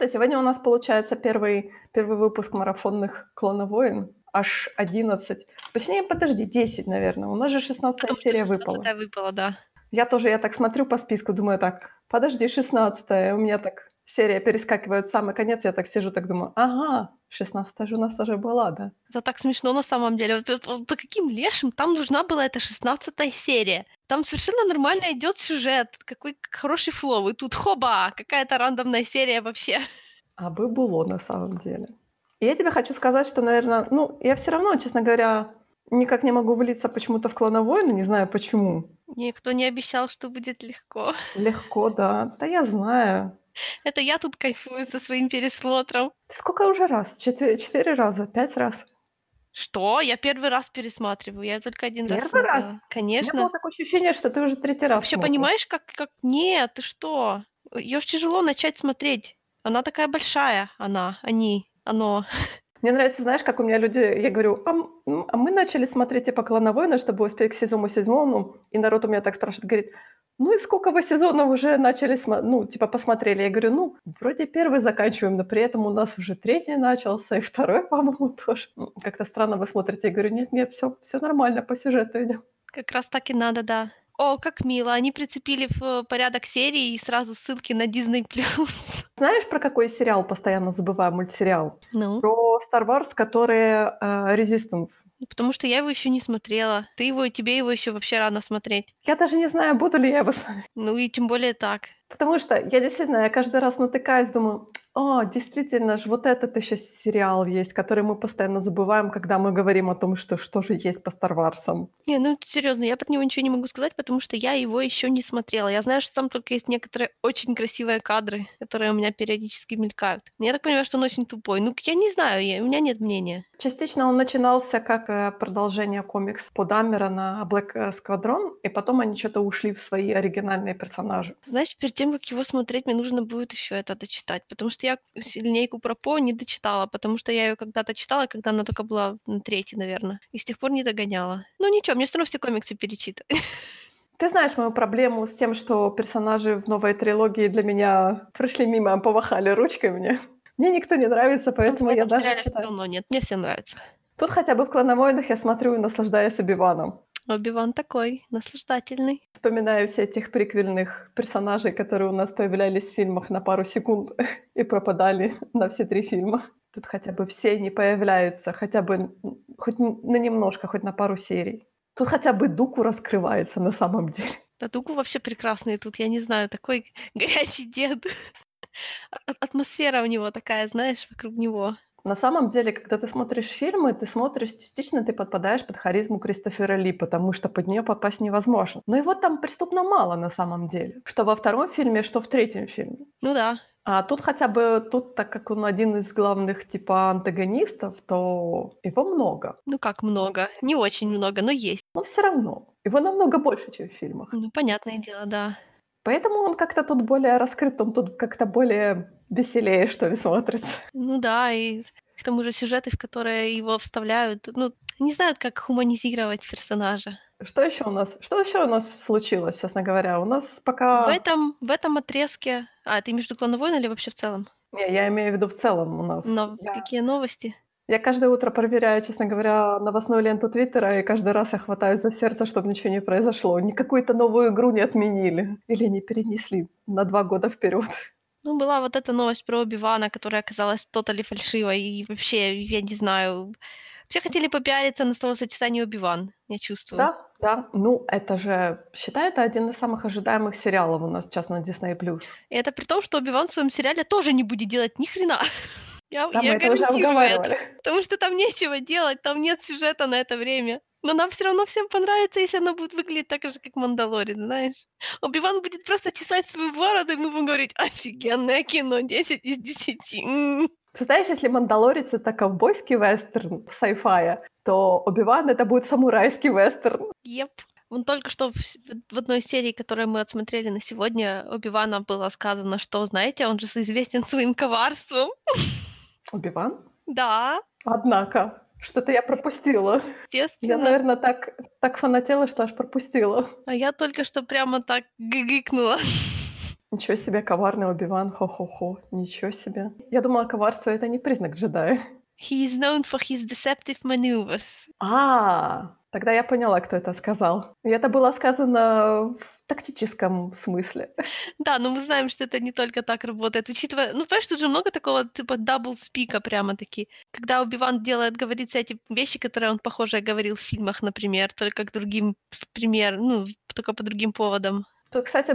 что сегодня у нас получается первый выпуск марафонных «Клоновойн». Аж 11. Точнее, подожди, 10, наверное. У нас же 16-я серия выпала. 16-я выпала, да. Я так смотрю по списку, думаю так, подожди, 16-я. У меня так серия перескакивает в самый конец, я так сижу, так думаю, ага, 16-я же у нас уже была, да. Это так смешно на самом деле. Вот каким лешим там нужна была эта 16-я серия? Там совершенно нормально идёт сюжет, какой хороший флоу, и тут хоба, какая-то рандомная серия вообще. Абы было на самом деле. И я тебе хочу сказать, что, наверное, я всё равно, честно говоря, никак не могу влиться почему-то в «Клоновойны», не знаю почему. Никто не обещал, что будет легко. Легко, да. Да я знаю. Это я тут кайфую со своим пересмотром. Ты сколько уже раз? 4 раза? 5 раз? Что? Я первый раз пересматриваю, я только один раз смотрела. Первый раз? Конечно. У меня было такое ощущение, что ты уже 3-й раз вообще смотришь. Понимаешь, как... Нет, ты что? Её ж тяжело начать смотреть. Она такая большая, оно. Мне нравится, знаешь, как у меня люди... Я говорю, а мы начали смотреть типа «Клоновойны», чтобы успеть к сезону, и народ у меня так спрашивает, говорит, и сколько вы сезонов уже начали, посмотрели? Я говорю, вроде первый заканчиваем, но при этом у нас уже 3-й начался, и 2-й, по-моему, тоже. Как-то странно вы смотрите. Я говорю, нет, всё нормально, по сюжету идём. Как раз так и надо, да. О, как мило, они прицепили в порядок серии и сразу ссылки на Disney+. Знаешь, про какой сериал постоянно забываю, мультсериал? Про Star Wars, который Resistance. Потому что я его ещё не смотрела. Тебе его ещё вообще рано смотреть. Я даже не знаю, буду ли я его смотреть. И тем более так. Потому что я действительно, каждый раз натыкаюсь, думаю, действительно же, вот этот ещё сериал есть, который мы постоянно забываем, когда мы говорим о том, что же есть по Star Wars. Не, серьёзно, я про него ничего не могу сказать, потому что я его ещё не смотрела. Я знаю, что там только есть некоторые очень красивые кадры, которые у меня периодически мелькают. Я так понимаю, что он очень тупой. Я не знаю, у меня нет мнения. Частично он начинался как продолжение комикс по Дамерона «Black Squadron», и потом они что-то ушли в свои оригинальные персонажи. Знаешь, перед тем, как его смотреть, мне нужно будет ещё это дочитать, потому что я линейку про По не дочитала, потому что я её когда-то читала, когда она только была на 3-й, наверное, и с тех пор не догоняла. Ничего, мне всё равно все комиксы перечитывать. Ты знаешь мою проблему с тем, что персонажи в новой трилогии для меня прошли мимо, помахали ручкой мне. Мне никто не нравится, поэтому я даже читаю. Всё равно нет, мне все нравится. Тут хотя бы в «Клоновойнах» я смотрю и наслаждаюсь Оби-Ваном. Оби-Ван такой, наслаждательный. Вспоминаю все этих приквельных персонажей, которые у нас появлялись в фильмах на пару секунд и пропадали на все 3 фильма. Тут хотя бы все не появляются, хотя бы хоть на немножко, хоть на пару серий. Тут хотя бы Дуку раскрывается на самом деле. Да, Дуку вообще прекрасный тут, я не знаю, такой горячий дед. Атмосфера у него такая, знаешь, вокруг него. На самом деле, когда ты смотришь фильмы, ты смотришь, частично ты подпадаешь под харизму Кристофера Ли, потому что под неё попасть невозможно. Но его там преступно мало на самом деле. Что во 2-м фильме, что в 3-м фильме. Да. А тут хотя бы, так как он один из главных типа антагонистов, то его много. Как много? Не очень много, но есть. Но всё равно. Его намного больше, чем в фильмах. Понятное дело, да. Поэтому он как-то тут более раскрыт, он тут как-то более... веселее, что ли, смотрится. Да, и к тому же сюжеты, в которые его вставляют, не знают, как хуманизировать персонажа. Что ещё у нас случилось, честно говоря? У нас пока... В этом отрезке... ты между «Клоновойн» или вообще в целом? Не, я имею в виду в целом у нас. Какие новости? Я каждое утро проверяю, честно говоря, новостную ленту Твиттера, и каждый раз я хватаюсь за сердце, чтобы ничего не произошло. Никакую-то новую игру не отменили. Или не перенесли на 2 года вперёд. Была вот эта новость про Оби-Вана, которая оказалась totally фальшивой, и вообще, я не знаю, все хотели попиариться на словосочетание «Оби-Ван», я чувствую. Да, это же, считай, это один из самых ожидаемых сериалов у нас сейчас на Disney+. И это при том, что Оби-Ван в своём сериале тоже не будет делать ни хрена. Я гарантирую это, потому что там нечего делать, там нет сюжета на это время. Но нам всё равно всем понравится, если она будет выглядеть так же, как Мандалорин, знаешь. Оби-Ван будет просто чесать свою бороду, и мы будем говорить, офигенное кино, 10 из 10. Ты знаешь, если Мандалорец — это ковбойский вестерн в sci-fi, то Оби-Ван — это будет самурайский вестерн. Еп. Вон только что в одной серии, которую мы отсмотрели на сегодня, Оби-Вана было сказано, что, знаете, он же известен своим коварством. Оби-Ван? Да. Однако... Что-то я пропустила. Я, наверное, так фанатела, что аж пропустила. А я только что прямо так гыгыкнула. Ничего себе, коварный Оби-Ван, хо-хо-хо, ничего себе. Я думала, коварство — это не признак джедая. He is known for his deceptive maneuvers. Тогда я поняла, кто это сказал. И это было сказано в тактическом смысле. Да, но мы знаем, что это не только так работает. Учитывая, понимаешь, тут же много такого типа дабл-спика прямо-таки. Когда Оби-Ван говорит всякие вещи, которые он, похоже, говорил в фильмах, например, только к другим, пример, только по другим поводам. Тут, кстати,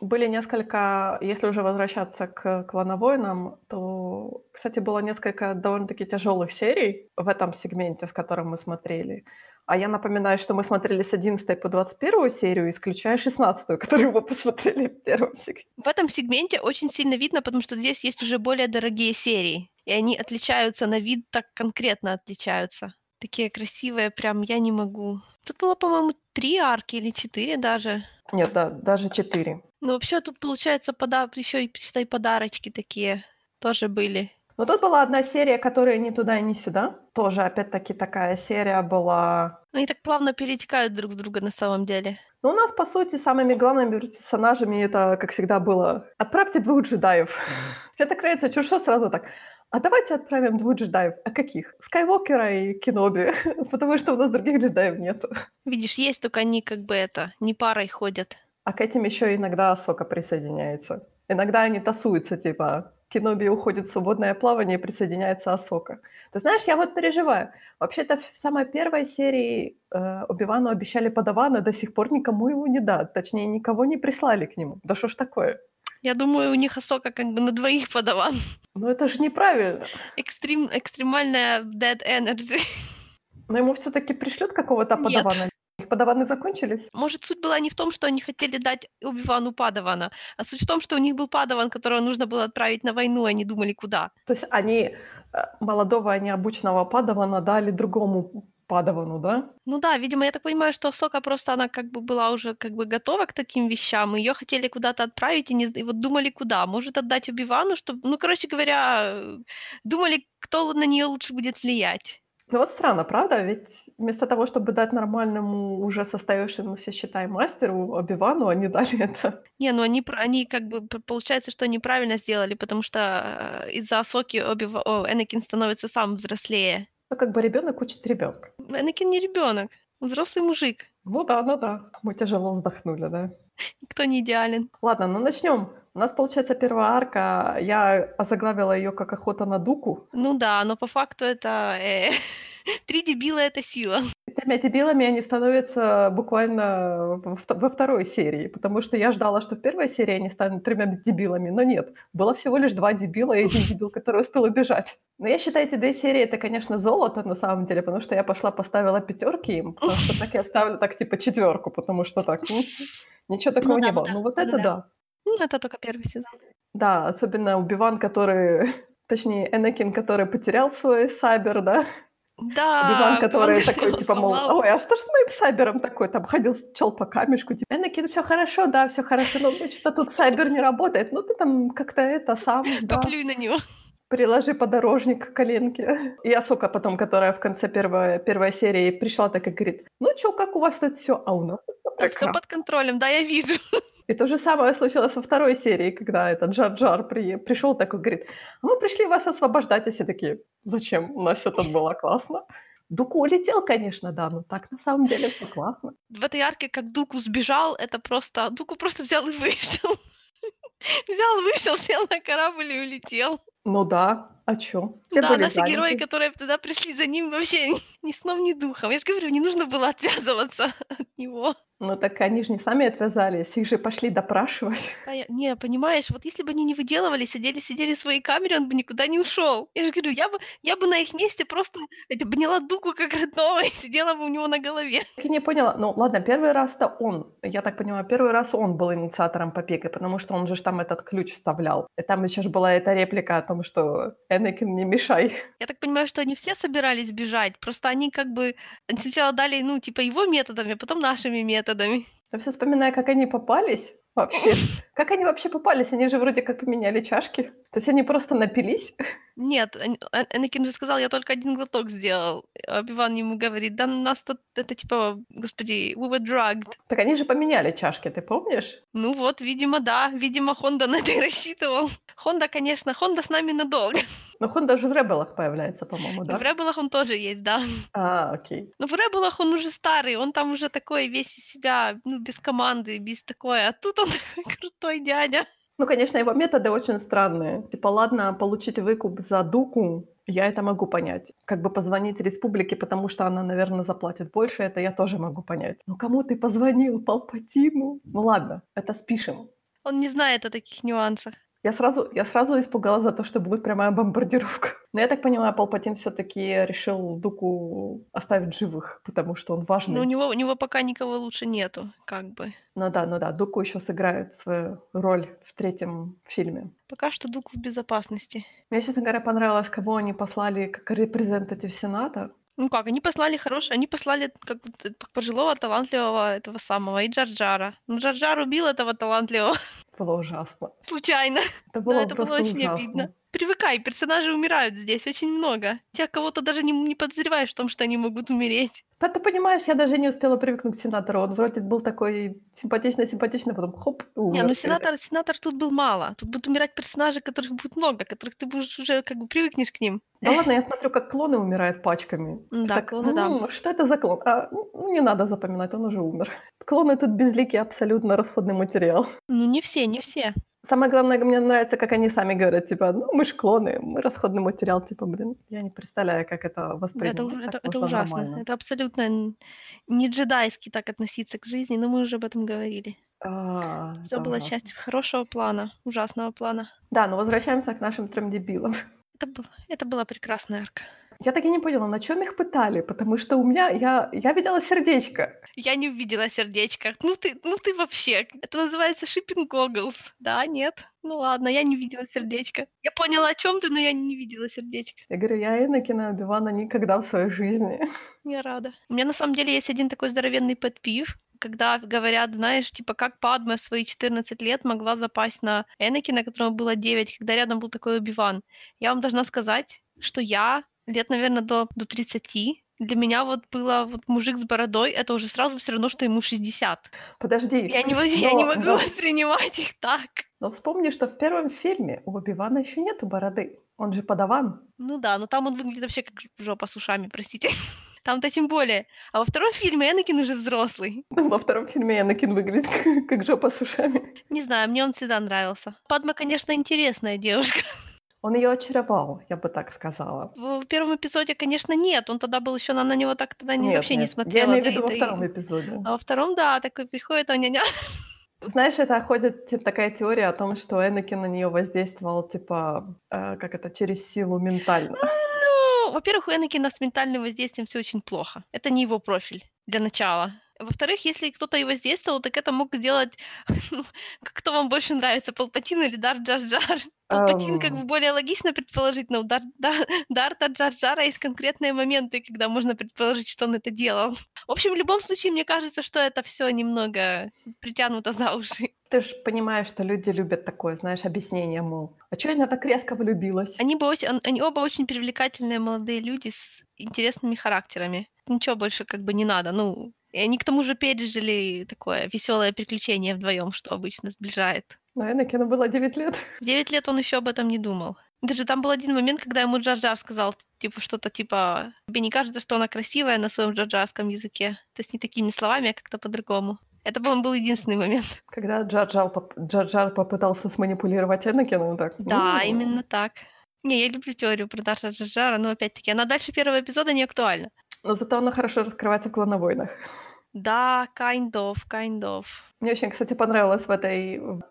были несколько, если уже возвращаться к «Клановойнам», то, кстати, было несколько довольно-таки тяжёлых серий в этом сегменте, в котором мы смотрели. А я напоминаю, что мы смотрели с 11 по 21 серию, исключая 16-ю, которую мы посмотрели в первом сегменте. В этом сегменте очень сильно видно, потому что здесь есть уже более дорогие серии, и они отличаются на вид, так конкретно отличаются. Такие красивые, прям я не могу. Тут было, по-моему, 3 арки или 4 даже. Нет, да, даже 4. Ну, вообще тут, получается, еще и, считай, подарочки такие тоже были. Но тут была одна серия, которая ни туда, ни сюда. Тоже, опять-таки, такая серия была... Они так плавно перетекают друг в друга на самом деле. Но у нас, по сути, самыми главными персонажами это, как всегда, было «Отправьте 2 джедаев». Это, кажется, чушь, сразу так... А давайте отправим 2 джедаев. А каких? Скайуокера и Кеноби, потому что у нас других джедаев нет. Видишь, есть, только они как бы не парой ходят. А к этим еще иногда Асока присоединяется. Иногда они тасуются, типа Кеноби уходит в свободное плавание и присоединяется Асока. Ты знаешь, я переживаю. Вообще-то в самой первой серии Оби-Вану обещали Падавана, до сих пор никому его не дат. Точнее, никого не прислали к нему. Да что ж такое? Я думаю, у них Асока как бы на 2 Падаван. Ну это же неправильно. Экстремальная dead energy. Но ему всё-таки пришлют какого-то Падавана? Их Падаваны закончились? Может, суть была не в том, что они хотели дать Оби-Вану Падавана, а суть в том, что у них был Падаван, которого нужно было отправить на войну, и они думали, куда. То есть они молодого необычного Падавана дали другому Падавану, да? Ну да, видимо, я так понимаю, что Асока просто, она как бы была уже как бы готова к таким вещам, её хотели куда-то отправить, и вот думали, куда. Может, отдать Оби-Вану, чтобы... Ну, короче говоря, думали, кто на неё лучше будет влиять. Ну вот странно, правда? Ведь вместо того, чтобы дать нормальному, уже состоявшемуся, считай, мастеру Оби-Вану, они дали это. Не, ну они как бы, получается, что они правильно сделали, потому что из-за Асоки Энакин становится сам взрослее. Ну, как бы ребёнок учит ребёнка. Энакин не ребёнок, он взрослый мужик. Ну да. Мы тяжело вздохнули, да? Никто не идеален. Ладно, начнём. У нас, получается, первая арка, я озаглавила её как «Охота на Дуку». Ну да, но по факту это... 3 дебила — это сила. Этими дебилами они становятся буквально во 2-й серии, потому что я ждала, что в 1-й серии они станут 3 дебилами, но нет. Было всего лишь 2 дебила и 1 дебил, который успел убежать. Но я считаю, эти 2 серии — это, конечно, золото на самом деле, потому что я пошла поставила 5 им, потому что так я ставлю так типа 4, потому что так, ничего такого не было. Ну вот это да. Ну это только 1 сезон. Да, особенно Оби-Ван, который... Точнее, Энакин, который потерял свой сабер, да? Да, Оби-Ван, который такой, типа, мол, ой, а что ж с моим сабером такой? Там ходил, стучал по камешку, типа, Энакин, всё хорошо, но что-то тут сабер не работает. Ну, ты там как-то сам, да. Поплюй на него. Приложи подорожник к коленке. И Асока потом, которая в конце первой серии пришла, так и говорит, ну, чё, как у вас тут всё? А у нас тут всё под контролем, да, я вижу. И то же самое случилось во 2-й серии, когда этот Джар-Джар пришёл такой, говорит, мы пришли вас освобождать, а все такие, зачем, у нас всё тут было классно. Дуку улетел, конечно, да, но так на самом деле всё классно. В этой арке, как Дуку сбежал, Дуку просто взял и вышел. Сел на корабль и улетел. Ну да, а чё? Да, наши герои, которые туда пришли за ним, вообще ни сном, ни духом. Я же говорю, не нужно было отвязываться от него. Ну так они же не сами отвязались, их же пошли допрашивать. Да, не, понимаешь, вот если бы они не выделывали, сидели в своей камере, он бы никуда не ушёл. Я же говорю, я бы на их месте просто обняла Дуку как родного и сидела бы у него на голове. Я не поняла, ну ладно, первый раз он был инициатором побега, потому что он же там этот ключ вставлял. И там ещё ж была эта реплика о том, что Энакин, не мешай. Я так понимаю, что они все собирались бежать, просто они как бы сначала дали, его методами, а потом нашими методами. Я все вспоминаю, как они попались вообще. Как они вообще попались? Они же вроде как поменяли чашки. То есть они просто напились? Нет, Энакин же сказал, я только один глоток сделал. Оби-Ван ему говорит, да нас тут, это типа, господи, we were drugged. Так они же поменяли чашки, ты помнишь? Ну вот, видимо, да. Видимо, Хонда на это и рассчитывал. Хонда, конечно, Хонда с нами надолго. Но Хонда же в Ребелах появляется, по-моему, да? В Ребелах он тоже есть, да. А, окей. Но в Ребелах он уже старый, он там уже такой весь из себя, ну, без команды, без такое. А тут он такой крутой дядя. Ну, конечно, его методы очень странные. Типа, ладно, получить выкуп за Дуку, я это могу понять. Как бы позвонить Республике, потому что она, наверное, заплатит больше, это я тоже могу понять. Ну, кому ты позвонил, Палпатину? Ну, ладно, это спишем. Он не знает о таких нюансах. Я сразу испугалась за то, что будет прямая бомбардировка. Но я так понимаю, Палпатин всё-таки решил Дуку оставить живых, потому что он важный. Ну, у него пока никого лучше нету, как бы. Ну да, Дуку ещё сыграет свою роль в третьем фильме. Пока что Дуку в безопасности. Мне, честно говоря, понравилось, кого они послали как репрезентатив Сената. Ну как, они послали как пожилого, талантливого этого самого, и Джар-Джара. Ну, Джар-Джар убил этого талантливого. Это было ужасно. Случайно. Это было очень ужасно. Обидно. Привыкай, персонажи умирают здесь очень много. Тебя кого-то даже не подозреваешь в том, что они могут умереть. Да ты понимаешь, я даже не успела привыкнуть к сенатору. Он вроде был такой симпатичный, потом хоп, умер. Не, ну сенатор тут был мало. Тут будут умирать персонажи, которых будет много, которых ты будешь уже как бы привыкнешь к ним. Да ладно, я смотрю, как клоны умирают пачками. Да, так, клоны, да. Что это за клон? А, ну, не надо запоминать, он уже умер. Клоны тут безликий, абсолютно расходный материал. Ну, не все. Самое главное, мне нравится, как они сами говорят, типа, ну, мы ж клоны, мы расходный материал, типа, блин, я не представляю, как это воспринять. Да, это ужасно, нормально. Это абсолютно не джедайски так относиться к жизни, но мы уже об этом говорили. Всё да. Было частью хорошего плана, ужасного плана. Да, но возвращаемся к нашим трем дебилам. Это была прекрасная арка. Я так и не поняла, на чём их пытали, потому что у меня... Я видела сердечко. Я не увидела сердечко. Ну ты вообще. Это называется shipping goggles. Да, нет? Ну ладно, я не видела сердечко. Я поняла, о чём ты, но я не видела сердечко. Я говорю, я Энакина Оби-Вана никогда в своей жизни. Я рада. У меня на самом деле есть один такой здоровенный пэт-пив, когда говорят, знаешь, типа, как Падме в свои 14 лет могла запасть на Энакина, которому было 9, когда рядом был такой Оби-Ван. Я вам должна сказать, что я... лет, наверное, до 30. Для меня вот было вот мужик с бородой, это уже сразу всё равно, что ему 60. Подожди. Я не могу воспринимать их так. Но вспомни, что в первом фильме у Оби-Вана ещё нету бороды. Он же подаван. Ну да, но там он выглядит вообще как жопа с ушами, простите. Там-то тем более. А во втором фильме Энакин уже взрослый. Во втором фильме Энакин выглядит как жопа с ушами. Не знаю, мне он всегда нравился. Падме, конечно, интересная девушка. Он её очаровал, я бы так сказала. В первом эпизоде, конечно, нет. Он тогда был ещё, она на него так тогда не смотрела. Я имею в виду во втором эпизоде. А во втором, да, такой приходит, а ня-ня. Знаешь, это ходит такая теория о том, что Энакин на неё воздействовал, типа, как это, через силу ментально. Ну, во-первых, у Энакина с ментальным воздействием всё очень плохо. Это не его профиль для начала. Во-вторых, если кто-то его воздействовал, так это мог сделать... Ну, кто вам больше нравится, Палпатин или Дарт Джар-Джар? Палпатин как бы более логично предположить, но у Дарта Джар-Джара есть конкретные моменты, когда можно предположить, что он это делал. В общем, в любом случае, мне кажется, что это всё немного притянуто за уши. Ты же понимаешь, что люди любят такое, знаешь, объяснение, мол, а чё она так резко влюбилась? Они оба очень привлекательные молодые люди с интересными характерами. Ничего больше как бы не надо, ну... И они к тому же пережили такое весёлое приключение вдвоём, что обычно сближает. Но Энакину было 9 лет. 9 лет он ещё об этом не думал. Даже там был один момент, когда ему Джар-Джар сказал типа что-то типа «Тебе не кажется, что она красивая на своём джарджарском языке?» То есть не такими словами, а как-то по-другому. Это, по-моему, был единственный момент. Когда Джар-Джар попытался сманипулировать Энакину так. Да, именно так. Не, я люблю теорию про Джар-Джара, но опять-таки она дальше первого эпизода не актуальна. Но зато она хорошо раскрывается в «Клоновойнах». Да, kind of. Мне очень, кстати, понравилось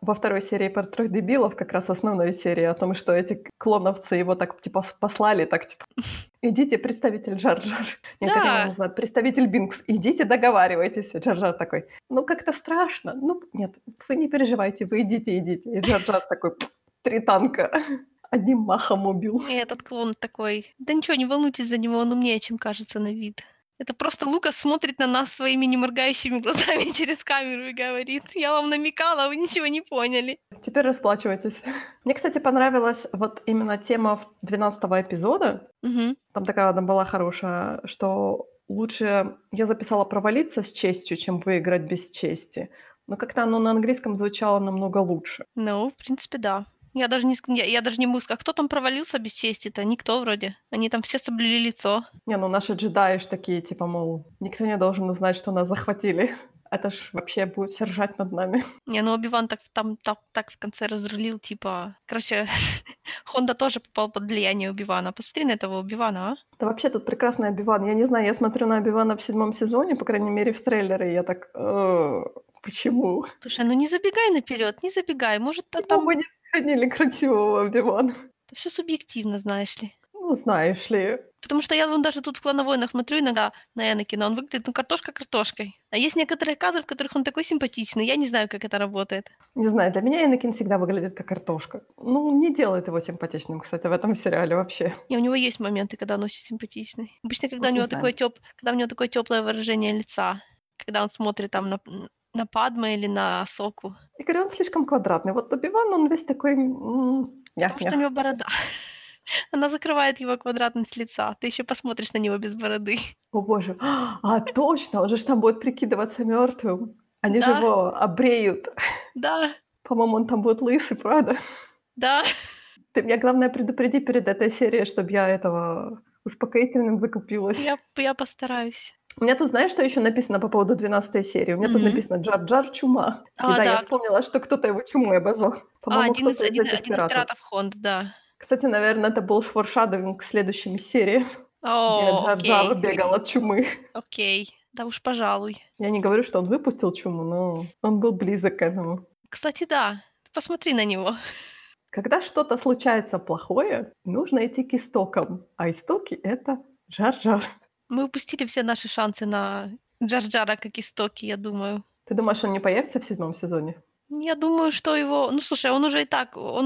во второй серии про трех дебилов, как раз основной серии, о том, что эти клоновцы его так, типа, послали, так, типа, идите, представитель Джар-Джар. Некоторые его называют представитель Бинкс. Идите, договаривайтесь. Джар-Джар такой, ну, как-то страшно. Ну, нет, вы не переживайте, вы идите. И Джар-Джар такой, 3 танка. Одним махом убил. И этот клон такой, да ничего, не волнуйтесь за него, он умнее, чем кажется на вид. Это просто Лукас смотрит на нас своими неморгающими глазами через камеру и говорит: «Я вам намекала, а вы ничего не поняли». Теперь расплачивайтесь. Мне, кстати, понравилась вот именно тема 12-го эпизода. Угу. Там такая одна была хорошая, что лучше я записала провалиться с честью, чем выиграть без чести. Но как-то оно на английском звучало намного лучше. Ну, в принципе, да. Я даже не могу сказать, кто там провалился без чести-то? Никто вроде. Они там все соблюли лицо. Не, ну наши джедаи ж такие, типа, мол, никто не должен узнать, что нас захватили. Это ж вообще будет сержать над нами. Не, ну Оби-Ван так в конце разрулил, типа... Короче, Хонда тоже попал под влияние Оби-Вана. Посмотри на этого Оби-Вана, а? Да вообще тут прекрасный Оби-Ван. Я не знаю, я смотрю на Оби-Вана в 7 сезоне, по крайней мере, в трейлере, и я так... Почему? Слушай, ну не забегай наперёд, не забегай. Может, там... Хранили красивого Оби-Вана. Это всё субъективно, знаешь ли. Ну, знаешь ли. Потому что я вон даже тут в «Клановойнах» смотрю иногда на Энакина, он выглядит, ну, картошка картошкой. А есть некоторые кадры, в которых он такой симпатичный, я не знаю, как это работает. Не знаю, для меня Энакин всегда выглядит как картошка. Ну, не делает его симпатичным, кстати, в этом сериале вообще. Не, у него есть моменты, когда он очень симпатичный. Обычно, когда у него такое тёплое выражение лица, когда он смотрит там на Падме или на Соку. Я говорю, он слишком квадратный. Вот Оби-Ван, он весь такой... Потому что у него борода. Она закрывает его квадратность лица. Ты ещё посмотришь на него без бороды. О, боже. А, точно! Он же там будет прикидываться мёртвым. Они же его обреют. Да. По-моему, он там будет лысый, правда? Да. Ты меня, главное, предупреди перед этой серией, чтобы я этого успокоительным закупилась. Я постараюсь. У меня тут, знаешь, что ещё написано по поводу 12-й серии? У меня тут написано «Джар-Джар чума». А, и да, я вспомнила, что кто-то его чумой обозвал. По-моему, один из пиратов Хонд, да. Кстати, наверное, это был форшадовинг к следующей серии, где Джар-Джар бегал от чумы. Окей, да уж, пожалуй. Я не говорю, что он выпустил чуму, но он был близок к этому. Кстати, да, посмотри на него. Когда что-то случается плохое, нужно идти к истокам, а истоки — это Джар-Джар. Мы упустили все наши шансы на Джар-Джара как истоки, я думаю. Ты думаешь, он не появится в 7 сезоне? Я думаю, что его... Ну, слушай, он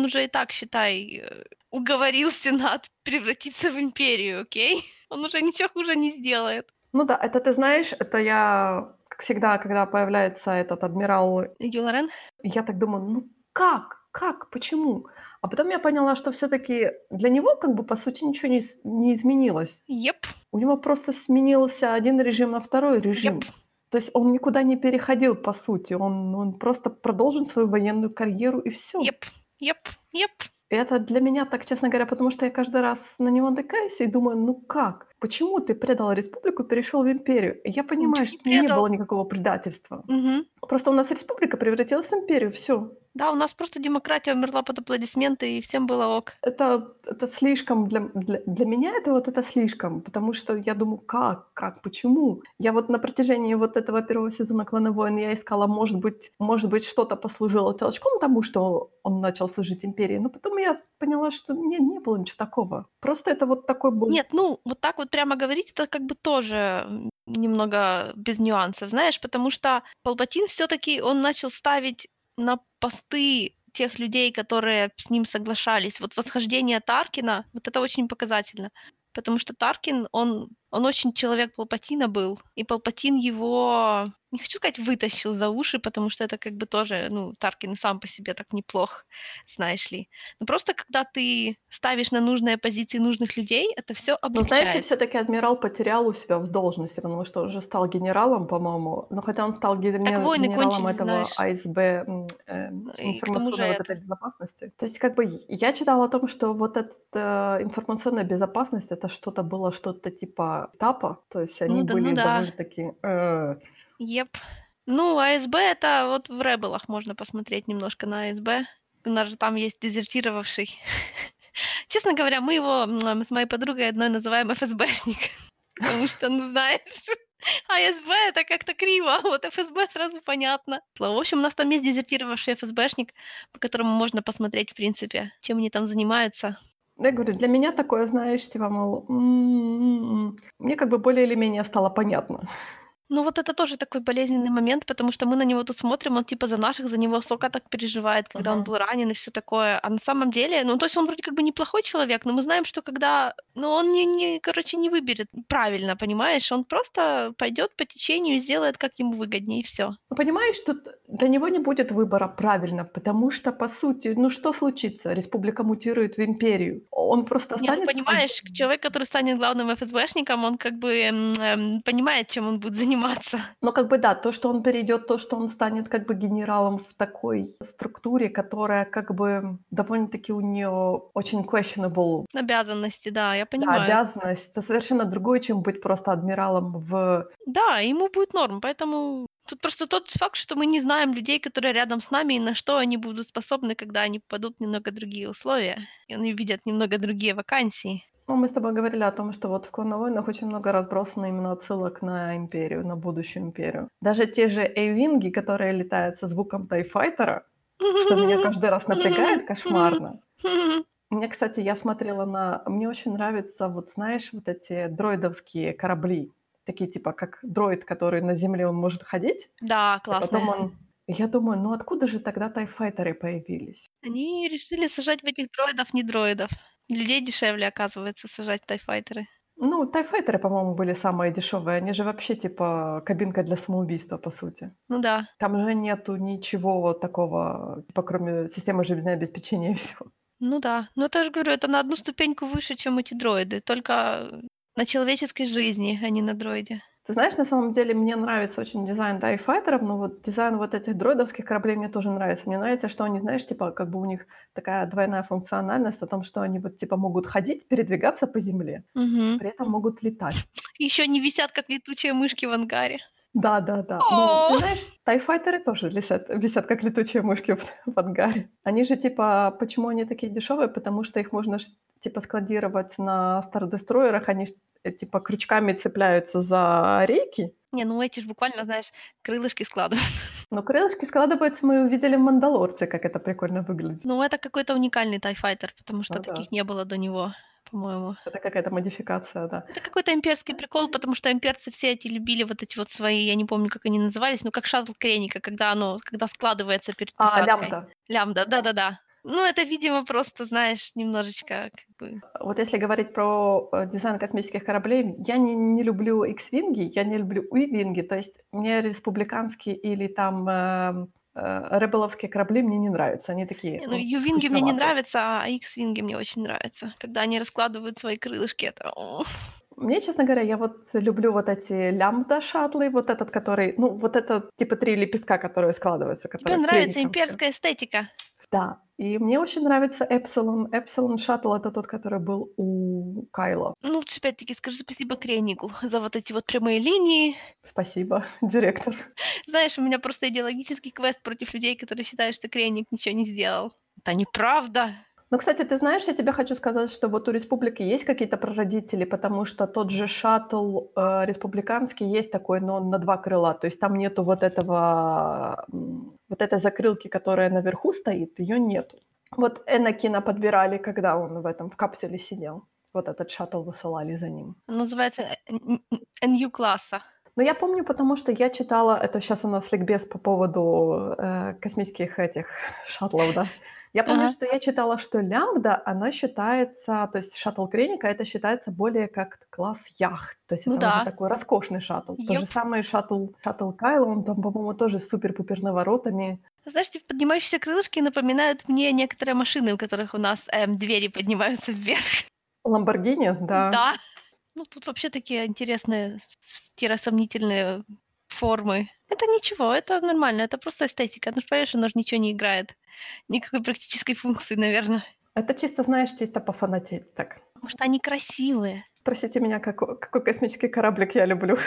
уже и так, считай, уговорил Сенат превратиться в империю, окей? Он уже ничего хуже не сделает. Ну да, это ты знаешь, это я, как всегда, когда появляется этот адмирал... Юларен? Я так думаю, ну как, почему? А потом я поняла, что всё-таки для него, как бы, по сути, ничего не изменилось. Yep. У него просто сменился один режим на второй режим. Yep. То есть он никуда не переходил, по сути. Он просто продолжил свою военную карьеру, и всё. Yep. Это для меня так, честно говоря, потому что я каждый раз на него натыкаюсь и думаю, ну как? Почему ты предал республику, перешёл в империю? Я понимаю, что не было никакого предательства. Угу. Просто у нас республика превратилась в империю, всё. Да, у нас просто демократия умерла под аплодисменты, и всем было ок. Это слишком, для меня это вот это слишком, потому что я думаю, как, почему? Я вот на протяжении вот этого первого сезона «Клана войн» я искала, может быть, что-то послужило толчком тому, что он начал служить империи, но потом я поняла, что не было ничего такого. Просто это вот такой был... Нет, ну, вот так вот прямо говорить, это как бы тоже немного без нюансов, знаешь, потому что Палпатин всё-таки, он начал ставить на посты тех людей, которые с ним соглашались. Вот восхождение Таркина, вот это очень показательно, потому что Таркин, он очень человек Палпатина был, и Палпатин его, не хочу сказать, вытащил за уши, потому что это как бы тоже, ну, Таркин сам по себе так неплох, знаешь ли. Но просто когда ты ставишь на нужные позиции нужных людей, это всё облегчает. Ну, знаешь, всё-таки адмирал потерял у себя в должности, потому что он же стал генералом, по-моему. Но хотя он стал генералом этого АСБ, информационной вот этой безопасности. То есть как бы я читала о том, что вот эта информационная безопасность, это что-то было, что-то типа этапа, то есть они были довольно-таки... Yep. Ну, АСБ это вот в «Ребелах» можно посмотреть немножко на АСБ. У нас же там есть дезертировавший. Честно говоря, мы с моей подругой одной называем ФСБшник, потому что, ну знаешь, АСБ это как-то криво, а вот ФСБ сразу понятно. В общем, у нас там есть дезертировавший ФСБшник, по которому можно посмотреть, в принципе, чем они там занимаются. Я говорю, для меня такое, знаешь, типа, мол, мне как бы более или менее стало понятно. Ну вот это тоже такой болезненный момент, потому что мы на него тут смотрим, он типа за наших, за него Сока так переживает, когда он Ага. был ранен и все такое. А на самом деле, ну то есть он вроде как бы неплохой человек, но мы знаем, что когда... Ну он короче, не выберет правильно, понимаешь? Он просто пойдет по течению и сделает, как ему выгоднее, и все. Ну, понимаешь, тут для него не будет выбора правильно, потому что, по сути, ну что случится? Республика мутирует в империю. Он просто Нет, останется... Понимаешь, человек, который станет главным ФСБшником, он как бы понимает, чем он будет заниматься. Но как бы да, то, что он перейдет, то, что он станет как бы генералом в такой структуре, которая как бы довольно-таки у нее очень questionable Обязанности, да, я да, понимаю. обязанность, это совершенно другое, чем быть просто адмиралом в... Да, ему будет норм, поэтому... Тут просто тот факт, что мы не знаем людей, которые рядом с нами, и на что они будут способны, когда они попадут в немного другие условия, и они видят немного другие вакансии. Ну, мы с тобой говорили о том, что вот в «Клон войнах» очень много разбросано именно отсылок на империю, на будущую империю. Даже те же эйвинги, которые летают со звуком тайфайтера, что меня каждый раз напрягает кошмарно. Мне, кстати, я смотрела на... Мне очень нравятся, вот знаешь, вот эти дроидовские корабли. Такие типа, как дроид, который на земле, он может ходить. Да, И потом классные. он... Я думаю, ну откуда же тогда тайфайтеры появились? Они решили сажать в этих дроидов не дроидов. Людей дешевле, оказывается, сажать в тайфайтеры. Ну, тайфайтеры, по-моему, были самые дешевые. Они же вообще типа кабинка для самоубийства, по сути. Ну да. Там же нету ничего такого, типа, кроме системы жизнеобеспечения и всего. Ну да. Ну, я тоже говорю, это на одну ступеньку выше, чем эти дроиды. Только на человеческой жизни, а не на дроиде. Ты знаешь, на самом деле мне нравится очень дизайн тайфайтеров, но вот дизайн вот этих дроидовских кораблей мне тоже нравится. Мне нравится, что они, знаешь, типа, как бы у них такая двойная функциональность о том, что они вот типа могут ходить, передвигаться по земле, Угу. при этом могут летать. Еще не висят, как летучие мышки в ангаре. Да. Ну, ты О! знаешь, тайфайтеры тоже висят как летучие мышки в ангаре. Они же, типа, почему они такие дешевые? Потому что их можно, типа, складировать на стардестройерах. Они, типа, крючками цепляются за рейки. Не, ну эти же буквально, знаешь, крылышки складывают. Но крылышки складываются, мы увидели в «Мандалорце», как это прикольно выглядит. Ну, это какой-то уникальный тайфайтер, потому что Ну да. таких не было до него, по-моему. Это какая-то модификация, да. Это какой-то имперский прикол, потому что имперцы все эти любили вот эти вот свои, я не помню, как они назывались, но как шаттл Креника, когда складывается перед А, посадкой. лямбда. Лямбда, да-да-да. Ну, это, видимо, просто, знаешь, немножечко как бы... Вот если говорить про дизайн космических кораблей, я не люблю X-винги, я не люблю U-винги, то есть мне республиканские или там ребеловские корабли мне не нравятся, они такие, Не, ну, ну, Ю-винги мне не скучноватые. нравятся, а X-винги мне очень нравятся. Когда они раскладывают свои крылышки, это... Мне, честно говоря, я вот люблю вот эти лямбда-шаттлы, вот этот, который, ну, вот это типа 3 лепестка, которые складываются, Тебе которые нравится треником. имперская эстетика? Да, и мне очень нравится Эпсилон. Эпсилон шаттл — это тот, который был у Кайло. Ну, лучше опять-таки скажи спасибо Кренику за вот эти вот прямые линии. Спасибо, директор. Знаешь, у меня просто идеологический квест против людей, которые считают, что Креник ничего не сделал. Это неправда. Ну, кстати, ты знаешь, я тебе хочу сказать, что вот у республики есть какие-то прародители, потому что тот же шаттл республиканский есть такой, но он на 2 крыла, то есть там нету вот этого, вот этой закрылки, которая наверху стоит, ее нету. Вот Энакина подбирали, когда он в капсуле сидел, вот этот шаттл высылали за ним. Он называется NU-класса. Но я помню, потому что я читала, это сейчас у нас ликбез по поводу космических этих шаттлов, да. Я помню, Ага. что я читала, что лямбда, она считается, то есть шаттл Креника, это считается более как класс яхт. То есть Ну это уже да. такой роскошный шаттл. То Ёп. же самое шаттл Кайло, он там, по-моему, тоже с супер-пупер наворотами. Знаешь, эти поднимающиеся крылышки напоминают мне некоторые машины, у которых у нас двери поднимаются вверх. Ламборгини, да. Да. Ну тут вообще такие интересные, сомнительные формы. Это ничего, это нормально, это просто эстетика. Ну, понимаешь, она же ничего не играет. Никакой практической функции, наверное. Это чисто, знаешь, чисто пофанатеть так. Потому что они красивые. Спросите меня, какой космический кораблик я люблю.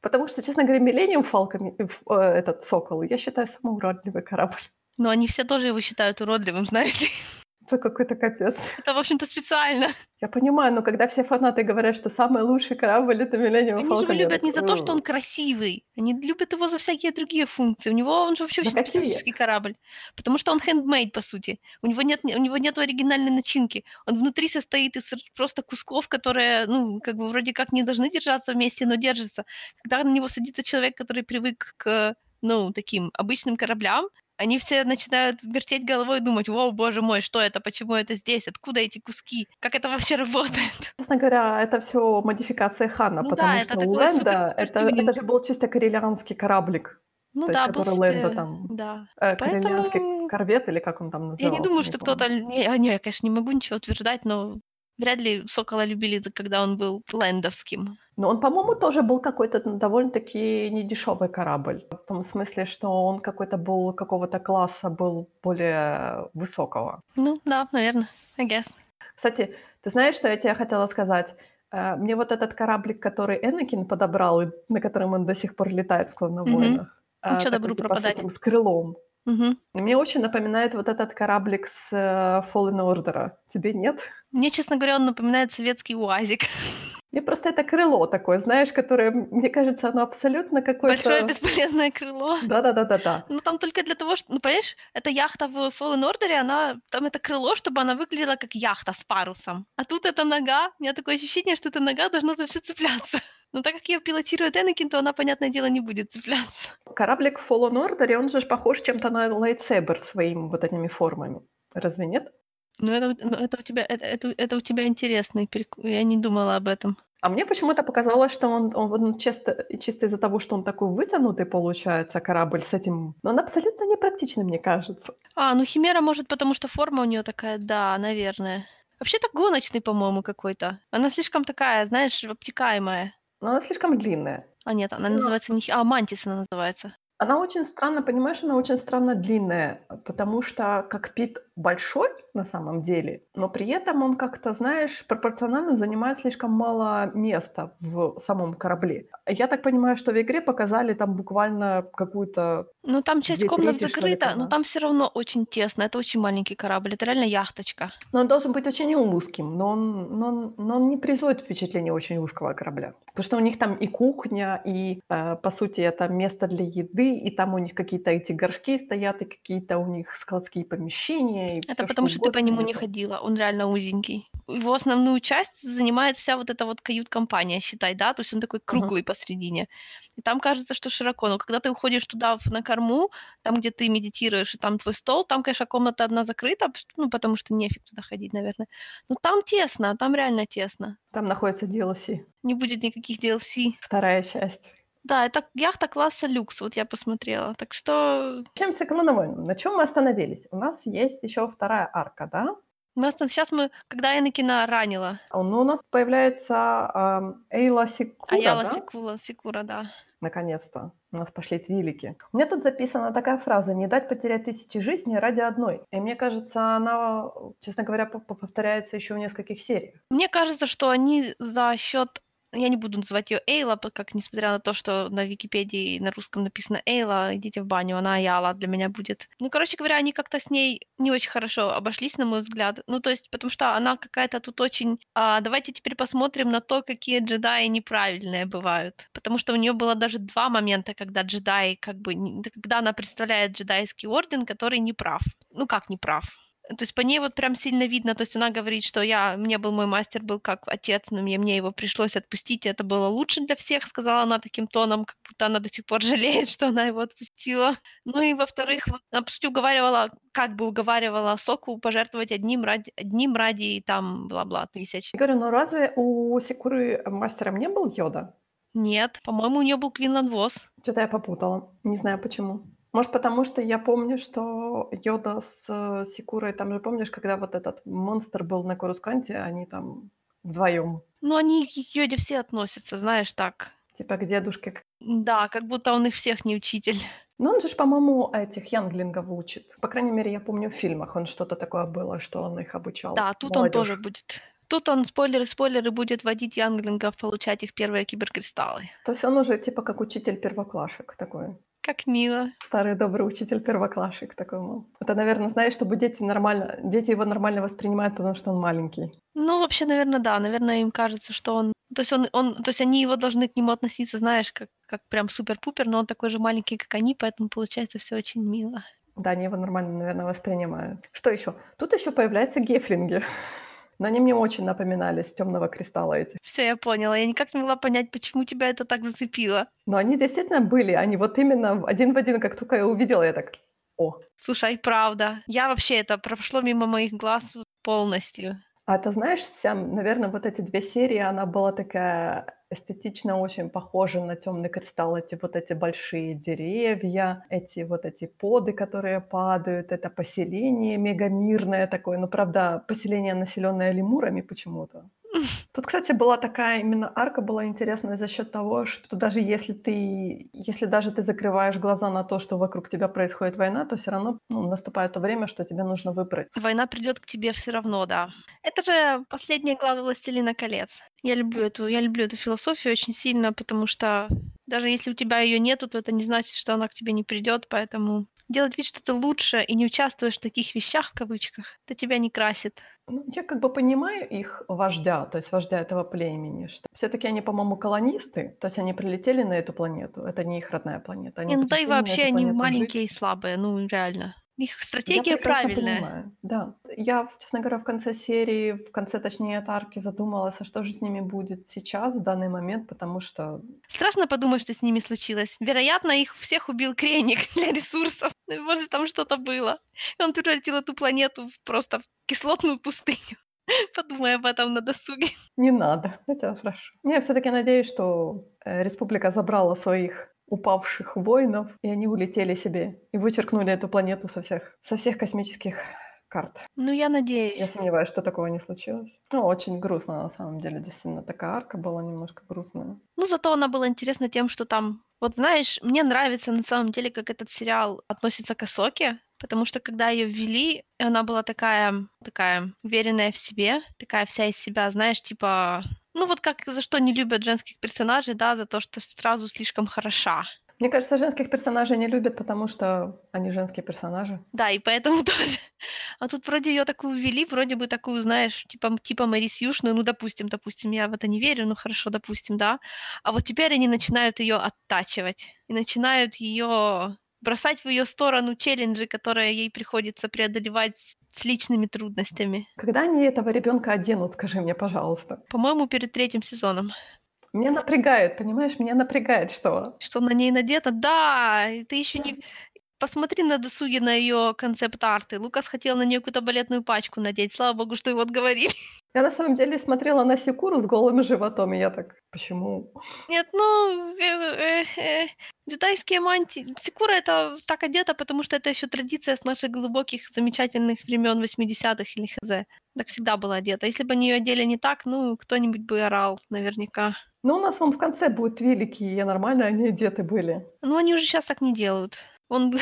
Потому что, честно говоря, Millennium Falcon, этот Сокол, я считаю самый уродливый корабль. Но они все тоже его считают уродливым, знаешь ли. Это какой-то капец. Это, в общем-то, специально. Я понимаю, но когда все фанаты говорят, что самый лучший корабль — это Millennium Falcon. Они же его любят не за то, что он красивый. Они любят его за всякие другие функции. У него он же вообще очень специфический корабль. Потому что он handmade, по сути. У него нет оригинальной начинки. Он внутри состоит из просто кусков, которые, ну, как бы вроде как не должны держаться вместе, но держатся. Когда на него садится человек, который привык к, ну, таким обычным кораблям, они все начинают вертеть головой и думать: «О, боже мой, что это? Почему это здесь? Откуда эти куски? Как это вообще работает?» Честно говоря, это все модификация Хана, ну, потому да, что у Лэнда это же был чисто корелианский кораблик. Ну то да, есть, был Лэнда, там, да. Корелианский корвет, или как он там назывался? Я не думаю, что кто-то... Не, я, конечно, не могу ничего утверждать, но... Вряд ли Сокола любили, когда он был лэндовским. Но он, по-моему, тоже был какой-то довольно-таки недешевый корабль. В том смысле, что он какой-то был какого-то класса, был более высокого. Ну да, наверное, I guess. Кстати, ты знаешь, что я тебе хотела сказать? Мне вот этот кораблик, который Энакин подобрал, и на котором он до сих пор летает в «Клоновойнах». Ну что, добру пропадать. С крылом. Угу. Мне очень напоминает вот этот кораблик с Fallen Order. Тебе нет? Мне, честно говоря, он напоминает советский УАЗик. Мне просто это крыло такое, знаешь, которое, мне кажется, оно абсолютно какое-то... Большое бесполезное крыло. Да-да-да-да. Ну там только для того, что... Ну, понимаешь, эта яхта в Fallen Order, там это крыло, чтобы она выглядела как яхта с парусом. А тут эта нога, у меня такое ощущение, что эта нога должна за все цепляться. Но так как ее пилотирует Энакин, то она, понятное дело, не будет цепляться. Кораблик в Fallen Order, он же похож чем-то на лайтсейбер своими вот этими формами. Разве нет? Ну, это у тебя интересный перекус. Я не думала об этом. А мне почему-то показалось, что он чисто из-за того, что он такой вытянутый, получается, корабль с этим... Но он абсолютно непрактичный, мне кажется. А, ну Химера может, потому что форма у нее такая, да, наверное. Вообще-то гоночный, по-моему, какой-то. Она слишком такая, знаешь, обтекаемая. Но она слишком длинная. А нет, она называется не... А, Мантис она называется. Она очень странно, понимаешь, она очень странно длинная, потому что кокпит большой на самом деле, но при этом он как-то, знаешь, пропорционально занимает слишком мало места в самом корабле. Я так понимаю, что в игре показали там буквально какую-то... Ну там часть комнат закрыта, но там все равно очень тесно, это очень маленький корабль, это реально яхточка. Но он должен быть очень узким, но он не производит впечатление очень узкого корабля. Потому что у них там и кухня, и, по сути, это место для еды, и там у них какие-то эти горшки стоят, и какие-то у них складские помещения. Это все, потому что ты по нему не ходила, он реально узенький. Его основную часть занимает вся вот эта вот кают-компания, считай, да? То есть он такой круглый посредине. И там кажется, что широко, но когда ты уходишь туда на корму, там, где ты медитируешь, и там твой стол, там, конечно, комната одна закрыта, ну, потому что нефиг туда ходить, наверное. Но там тесно, там реально тесно. Там находится DLC. Не будет никаких DLC. Вторая часть. Да, это яхта класса люкс, вот я посмотрела, так что... Чем «Клоновойнам», на чем мы остановились? У нас есть еще вторая арка, да? У нас сейчас когда Энакина ранила. Ну, у нас появляется Эйла Секура, Секура, да. Наконец-то. У нас пошли твилики. У меня тут записана такая фраза: «Не дать потерять тысячи жизней ради одной». И мне кажется, она, честно говоря, повторяется еще в нескольких сериях. Мне кажется, что они за счет... Я не буду называть ее Эйла, как несмотря на то, что на Википедии на русском написано Эйла, идите в баню, она Аяла для меня будет. Ну, короче говоря, они как-то с ней не очень хорошо обошлись, на мой взгляд. Ну, то есть, потому что она какая-то тут очень... давайте теперь посмотрим на то, какие джедаи неправильные бывают. Потому что у нее было даже два момента, когда джедаи когда она представляет джедайский орден, который не прав. Ну, как не прав? То есть по ней вот прям сильно видно, то есть она говорит, что мой мастер был как отец, но мне его пришлось отпустить, и это было лучше для всех, сказала она таким тоном, как будто она до сих пор жалеет, что она его отпустила. Ну и во-вторых, она, по сути, уговаривала Соку пожертвовать одним ради там бла-бла тысяч. Я говорю, ну разве у Секуры мастером не был Йода? Нет, по-моему, у нее был Квинлан Вос. Что-то я попутала, не знаю почему. Может, потому что я помню, что Йода с Секурой, там же помнишь, когда вот этот монстр был на Корусканте, они там вдвоем. Ну, они к Йоде все относятся, знаешь, так. Типа к дедушке. Да, как будто он их всех не учитель. Ну, он же, по-моему, этих янглингов учит. По крайней мере, я помню в фильмах, он что-то такое было, что он их обучал. Да, тут молодежь. Он тоже будет... Тут он, спойлеры, будет водить янглингов, получать их первые киберкристаллы. То есть он уже типа как учитель первоклашек такой. Как мило. Старый добрый учитель первоклашек такой был. Это, наверное, знаешь, чтобы дети его нормально воспринимают, потому что он маленький. Ну, вообще, наверное, да. Наверное, им кажется, что То есть они его должны к нему относиться, знаешь, как прям супер-пупер, но он такой же маленький, как они, поэтому получается всё очень мило. Да, они его нормально, наверное, воспринимают. Что ещё? Тут ещё появляются гефлинги. Но они мне очень напоминали с «Тёмного кристалла» эти. Всё, я поняла. Я никак не могла понять, почему тебя это так зацепило. Но они действительно были. Они вот именно один в один, как только я увидела, я так «О!». Слушай, правда. Я вообще это прошло мимо моих глаз полностью. А ты знаешь, наверное, вот эти две серии, она была такая эстетично очень похожа на «Тёмный кристалл». Эти вот эти большие деревья, эти вот эти поды, которые падают, это поселение мегамирное такое. Ну, правда, поселение, населённое лемурами почему-то. Тут, кстати, была такая именно арка была интересная за счёт того, что даже если даже ты закрываешь глаза на то, что вокруг тебя происходит война, то всё равно наступает то время, что тебе нужно выбрать. Война придёт к тебе всё равно, да. Это же последняя глава «Властелина колец». Я люблю эту философию очень сильно, потому что даже если у тебя её нету, то это не значит, что она к тебе не придёт, поэтому делать вид, что ты лучше и не участвуешь в таких вещах, в кавычках, это тебя не красит. Ну, я как бы понимаю их вождя, то есть вождя этого племени, что всё-таки они, по-моему, колонисты, то есть они прилетели на эту планету, это не их родная планета. Они да и вообще они маленькие и слабые, ну реально. Их стратегия правильная. Понимаю. Да. Я, честно говоря, в конце, точнее, от арки задумалась, а что же с ними будет сейчас, в данный момент, потому что... Страшно подумать, что с ними случилось. Вероятно, их всех убил Креник для ресурсов. Может, там что-то было. И он превратил эту планету просто в кислотную пустыню. Подумай об этом на досуге. Не надо. Хотя хорошо. Я всё-таки надеюсь, что Республика забрала своих упавших воинов, и они улетели себе и вычеркнули эту планету со всех космических карт. Ну, я надеюсь. Я сомневаюсь, что такого не случилось. Ну, очень грустно, на самом деле, действительно, такая арка была немножко грустная. Ну, зато она была интересна тем, что там... Вот знаешь, мне нравится, на самом деле, как этот сериал относится к Асоке, потому что, когда её ввели, она была такая уверенная в себе, такая вся из себя, знаешь, типа... Ну вот как за что не любят женских персонажей, да, за то, что сразу слишком хороша. Мне кажется, женских персонажей не любят, потому что они женские персонажи. Да, и поэтому тоже. А тут вроде её такую ввели, вроде бы такую, знаешь, типа Мэри Сьюш, ну допустим, я в это не верю, ну хорошо, допустим, да. А вот теперь они начинают её оттачивать и начинают её бросать в её сторону челленджи, которые ей приходится преодолевать с личными трудностями. Когда они этого ребёнка оденут, скажи мне, пожалуйста? По-моему, перед 3 сезоном. Меня напрягает, что... Что на ней надето? Да, и ты ещё не... Посмотри на досуге на её концепт-арты. Лукас хотел на неё какую-то балетную пачку надеть. Слава богу, что его отговорили. Я на самом деле смотрела на Сикуру с голым животом, и я так, почему? Нет, ну, джедайские мантии. Сикура это так одета, потому что это ещё традиция с наших глубоких, замечательных времён 80-х или хз. Так всегда была одета. Если бы они её одели не так, ну, кто-нибудь бы орал наверняка. Ну, у нас вон в конце будут велики, и нормально они одеты были. Ну, они уже сейчас так не делают. Он,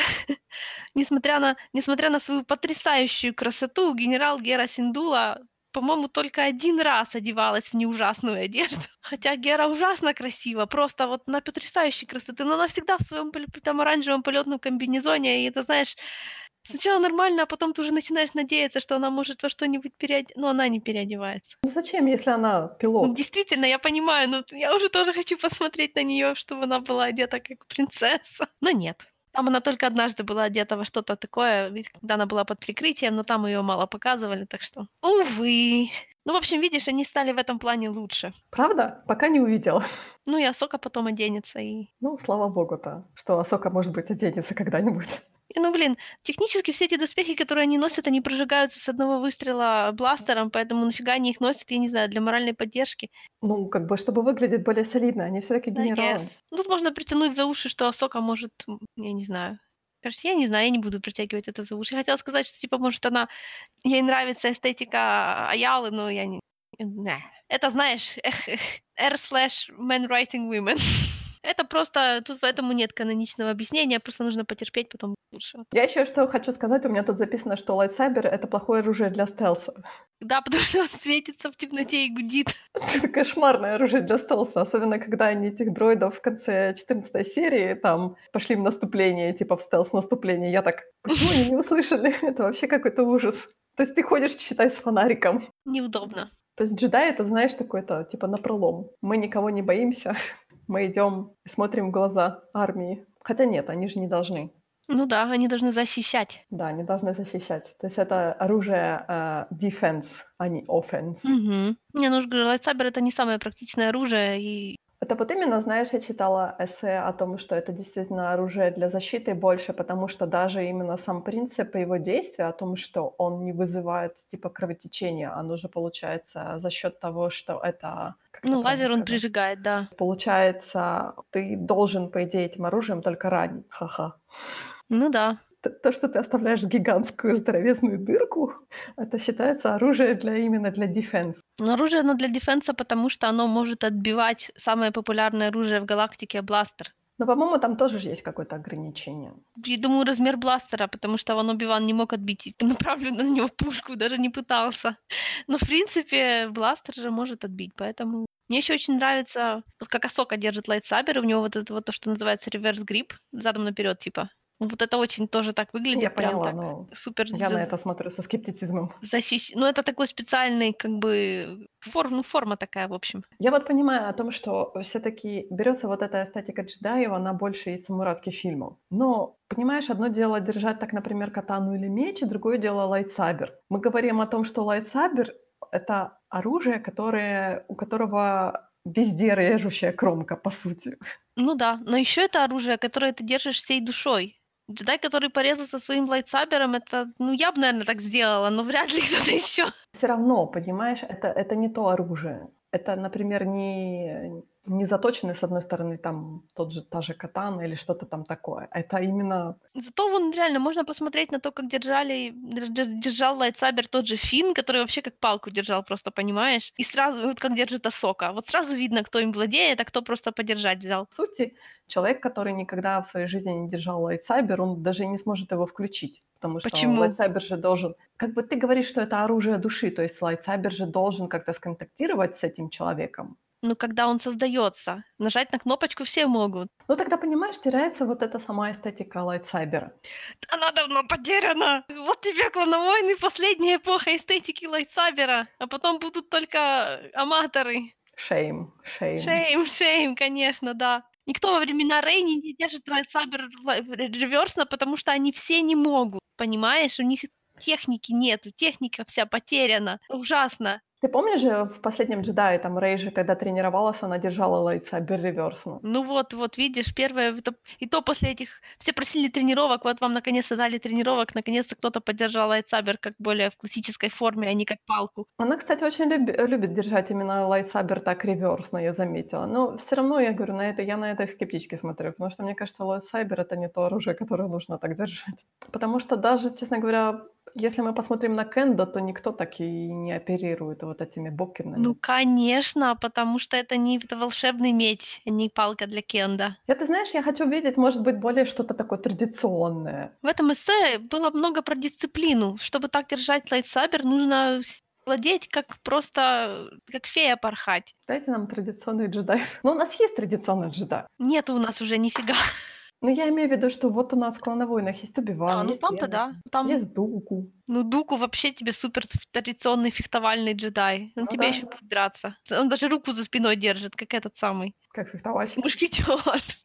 несмотря на свою потрясающую красоту, генерал Гера Синдула, по-моему, только один раз одевалась в неужасную одежду. Хотя Гера ужасно красива, просто вот на потрясающей красоты. Но она всегда в своём там оранжевом полётном комбинезоне, и это, знаешь, сначала нормально, а потом ты уже начинаешь надеяться, что она может во что-нибудь переодеваться. Но она не переодевается. Ну зачем, если она пилот? Ну, действительно, я понимаю, но я уже тоже хочу посмотреть на неё, чтобы она была одета как принцесса. Но нет. Там она только однажды была одета во что-то такое, когда она была под прикрытием, но там её мало показывали, так что... Увы! Ну, в общем, видишь, они стали в этом плане лучше. Правда? Пока не увидела. Ну, и Асока потом оденется, и... Ну, слава богу-то, что Асока, может быть, оденется когда-нибудь. И, ну, блин, технически все эти доспехи, которые они носят, они прожигаются с одного выстрела бластером, поэтому нафига они их носят, я не знаю, для моральной поддержки. Ну, как бы, чтобы выглядеть более солидно, они всё-таки генералы. Тут можно притянуть за уши, что Асока может, я не знаю... Короче, я не знаю, я не буду притягивать это за уши. Я хотела сказать, что, типа, может, ей нравится эстетика Аялы, но я не... Это, знаешь, r/man writing women. Это просто, тут поэтому нет каноничного объяснения, просто нужно потерпеть, потом лучше. Я еще что хочу сказать, у меня тут записано, что лайтсайбер — это плохое оружие для стелса. Да, потому что он светится в темноте и гудит. Это кошмарное оружие для стелса, особенно когда они этих дроидов в конце 14 серии там пошли в наступление, типа в стелс-наступление. Я так, почему они не услышали? Это вообще какой-то ужас. То есть ты ходишь, считай, с фонариком. Неудобно. То есть джедай — это, знаешь, такой-то, типа, напролом. Мы никого не боимся, мы идём и смотрим в глаза армии. Хотя нет, они же не должны. Ну да, они должны защищать. Да, они должны защищать. То есть это оружие defense, а не offense. Угу. Не, ну же, лайтсабер — это не самое практичное оружие. И... Это вот именно, знаешь, я читала эссе о том, что это действительно оружие для защиты больше, потому что даже именно сам принцип его действия о том, что он не вызывает типа кровотечения, оно же получается за счёт того, что это... Ну, лазер он прижигает, да. Получается, ты должен, по идее, этим оружием только ранить. Ха-ха. Ну да. То, что ты оставляешь гигантскую здоровезную дырку, это считается оружие именно для дефенса. Но оружие оно для дефенса, потому что оно может отбивать самое популярное оружие в галактике — бластер. Но, по-моему, там тоже есть какое-то ограничение. Я думаю, размер бластера, потому что Ван Оби-Ван не мог отбить направленную на него пушку, даже не пытался. Но, в принципе, бластер же может отбить, поэтому... Мне еще очень нравится, вот как Асока держит лайтсабер, у него вот это вот то, что называется реверс-грип, задом наперед, типа... Вот это очень тоже так выглядит. Я прям поняла, так супер. Я на это смотрю со скептицизмом. Ну, это такой специальный, как бы, форма такая, в общем. Я вот понимаю о том, что все-таки берется вот эта эстетика джедаев, она больше из самурайских фильмов. Но, понимаешь, одно дело держать так, например, катану или меч, другое дело лайтсабер. Мы говорим о том, что лайтсабер — это оружие, у которого везде режущая кромка, по сути. Ну да, но еще это оружие, которое ты держишь всей душой. Джедай, который порезался своим лайтсабером, это... Ну, я бы, наверное, так сделала, но вряд ли кто-то еще. Все равно, понимаешь, это не то оружие. Это, например, не заточенный, с одной стороны, там, та же катана или что-то там такое. Это именно... Зато вон реально можно посмотреть на то, как держал лайтсабер тот же Финн, который вообще как палку держал, просто, понимаешь? И сразу, вот как держит Асока. Вот сразу видно, кто им владеет, а кто просто подержать взял. По сути, человек, который никогда в своей жизни не держал лайтсабер, он даже не сможет его включить. Потому что лайтсайбер же должен... Как бы ты говоришь, что это оружие души, то есть лайтсайбер же должен как-то сконтактировать с этим человеком. Ну, когда он создаётся, нажать на кнопочку все могут. Ну, тогда, понимаешь, теряется вот эта сама эстетика лайтсайбера. Она давно потеряна! Вот тебе клоновойны, последняя эпоха эстетики лайтсайбера, а потом будут только аматоры. Шейм. Шейм, конечно, да. Никто во времена Рейни не держит лайтсабер реверсно, потому что они все не могут, понимаешь? У них техники нету, техника вся потеряна, ужасно. Ты помнишь же в «Последнем джедае», там, Рей же, когда тренировалась, она держала лайтсабер реверсно? Ну вот, видишь, первое, и то после этих... Все просили тренировок, вот вам наконец-то дали тренировок, наконец-то кто-то поддержал лайтсабер как более в классической форме, а не как палку. Она, кстати, очень любит держать именно лайтсабер так реверсно, я заметила. Но все равно, я говорю, я на это скептически смотрю, потому что, мне кажется, лайтсабер — это не то оружие, которое нужно так держать. Потому что даже, честно говоря... Если мы посмотрим на Кэндо, то никто так и не оперирует вот этими бобкинами. Ну, конечно, потому что это не волшебный меч, не палка для Кэндо. Ты знаешь, я хочу видеть, может быть, более что-то такое традиционное. В этом эссе было много про дисциплину. Чтобы так держать лайтсабер, нужно владеть как фея порхать. Дайте нам традиционный джедай. Но у нас есть традиционный джедай. Нет у нас уже нифига. Ну, я имею в виду, что вот у нас в «Клоновойнах» есть Оби-Ван, есть там-то, да. Там... есть Дуку. Ну, Дуку вообще тебе супер традиционный фехтовальный джедай. Он тебе еще будет драться. Он даже руку за спиной держит, как этот самый. Как фехтовальщик. Мушкетер.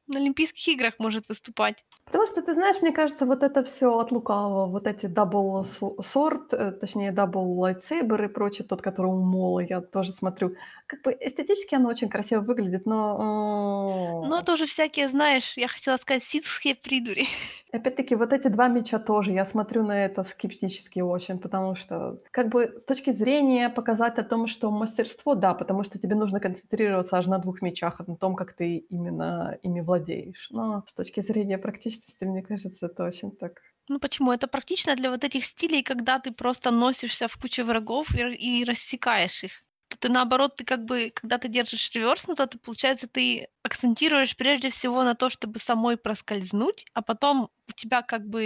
На Олимпийских играх может выступать. Потому что, ты знаешь, мне кажется, вот это все от лукавого. Вот эти дабл-сорт, точнее, дабл-лайтсейбер и прочее, тот, который у Мола, я тоже смотрю. Как бы эстетически оно очень красиво выглядит, но... Ну, это уже всякие, знаешь, я хотела сказать, ситхские придури. Опять-таки, вот эти два меча тоже, я смотрю на это скептически очень, потому что, как бы, с точки зрения показать о том, что мастерство, да, потому что тебе нужно концентрироваться аж на двух мечах, на том, как ты именно ими владеешь. Но с точки зрения практичности, мне кажется, это очень так... Ну почему? Это практично для вот этих стилей, когда ты просто носишься в куче врагов и рассекаешь их. ты наоборот, ты как бы, когда ты держишь реверс, ну, то ты, получается, ты акцентируешь прежде всего на то, чтобы самой проскользнуть, а потом у тебя как бы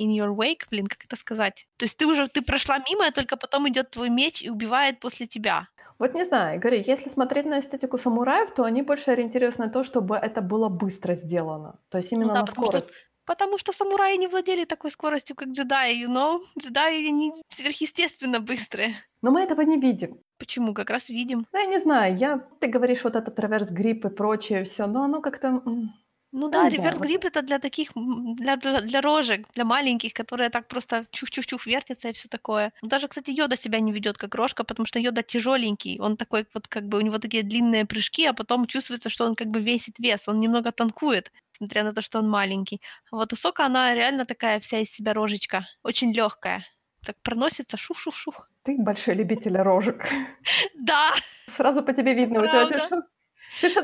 in your wake, блин, как это сказать? То есть ты уже, ты прошла мимо, а только потом идет твой меч и убивает после тебя. Вот не знаю, говорю, если смотреть на эстетику самураев, то они больше ориентировались на то, чтобы это было быстро сделано. То есть именно, ну, да, на скорость. Потому что самураи не владели такой скоростью, как джедаи, you know? Джедаи, они сверхъестественно быстрые. Но мы этого не видим. Почему? Как раз видим. Да, я не знаю. Ты говоришь, вот этот реверс-грип и прочее, все, но оно как-то... Ну да, реверс-грип вот. Это для таких, для рожек, для маленьких, которые так просто чух-чух-чух вертятся и все такое. Даже, кстати, Йода себя не ведет как рожка, потому что Йода тяжеленький, он такой вот как бы, у него такие длинные прыжки, а потом чувствуется, что он как бы весит вес, он немного танкует, несмотря на то, что он маленький. Вот у Сока она реально такая вся из себя рожечка, очень легкая, так проносится, шух-шух-шух. Ты большой любитель рожек. Да. Сразу по тебе видно, у тебя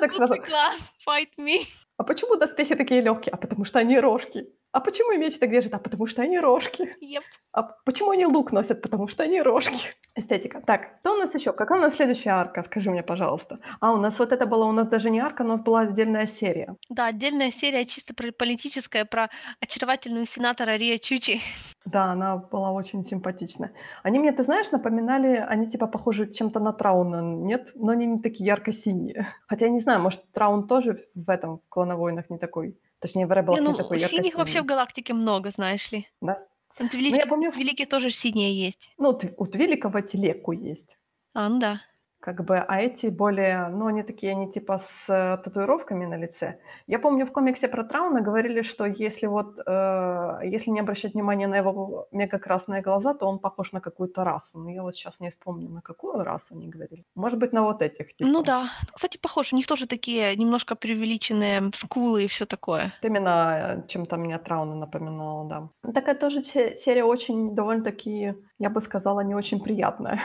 так сразу. Класс, fight me. А почему доспехи такие легкие? А потому что они рожки. А почему меч так держит? А потому что они рожки. Yep. А почему они лук носят? Потому что они рожки. Эстетика. Так, что у нас еще? Какая у нас следующая арка? Скажи мне, пожалуйста. А у нас вот это была, у нас даже не арка, у нас была отдельная серия. Да, отдельная серия чисто политическая, про очаровательную сенатора Рио Чучи. Да, она была очень симпатичная. Они мне, ты знаешь, напоминали, они типа похожи чем-то на Трауна, нет? Но они не такие ярко-синие. Хотя я не знаю, может, Траун тоже в этом, в «Клоновойнах» не такой. Точнее, Вэрэбл не такой ярко-синий. Синих вообще в галактике много, знаешь ли. Да? Там Твилики, я помню, Твилики тоже синие есть. Ну, у Твиликова телеку есть. А, ну да. Как бы, а эти более, ну, они такие, они типа с татуировками на лице. Я помню, в комиксе про Трауна говорили, что если вот, если не обращать внимания на его мега-красные глаза, то он похож на какую-то расу. Но я вот сейчас не вспомню, на какую расу они говорили. Может быть, на вот этих. Типа. Ну да. Кстати, похож. У них тоже такие немножко преувеличенные скулы и все такое. Именно чем-то меня Трауна напоминало, да. Такая тоже серия очень довольно-таки, я бы сказала, не очень приятная.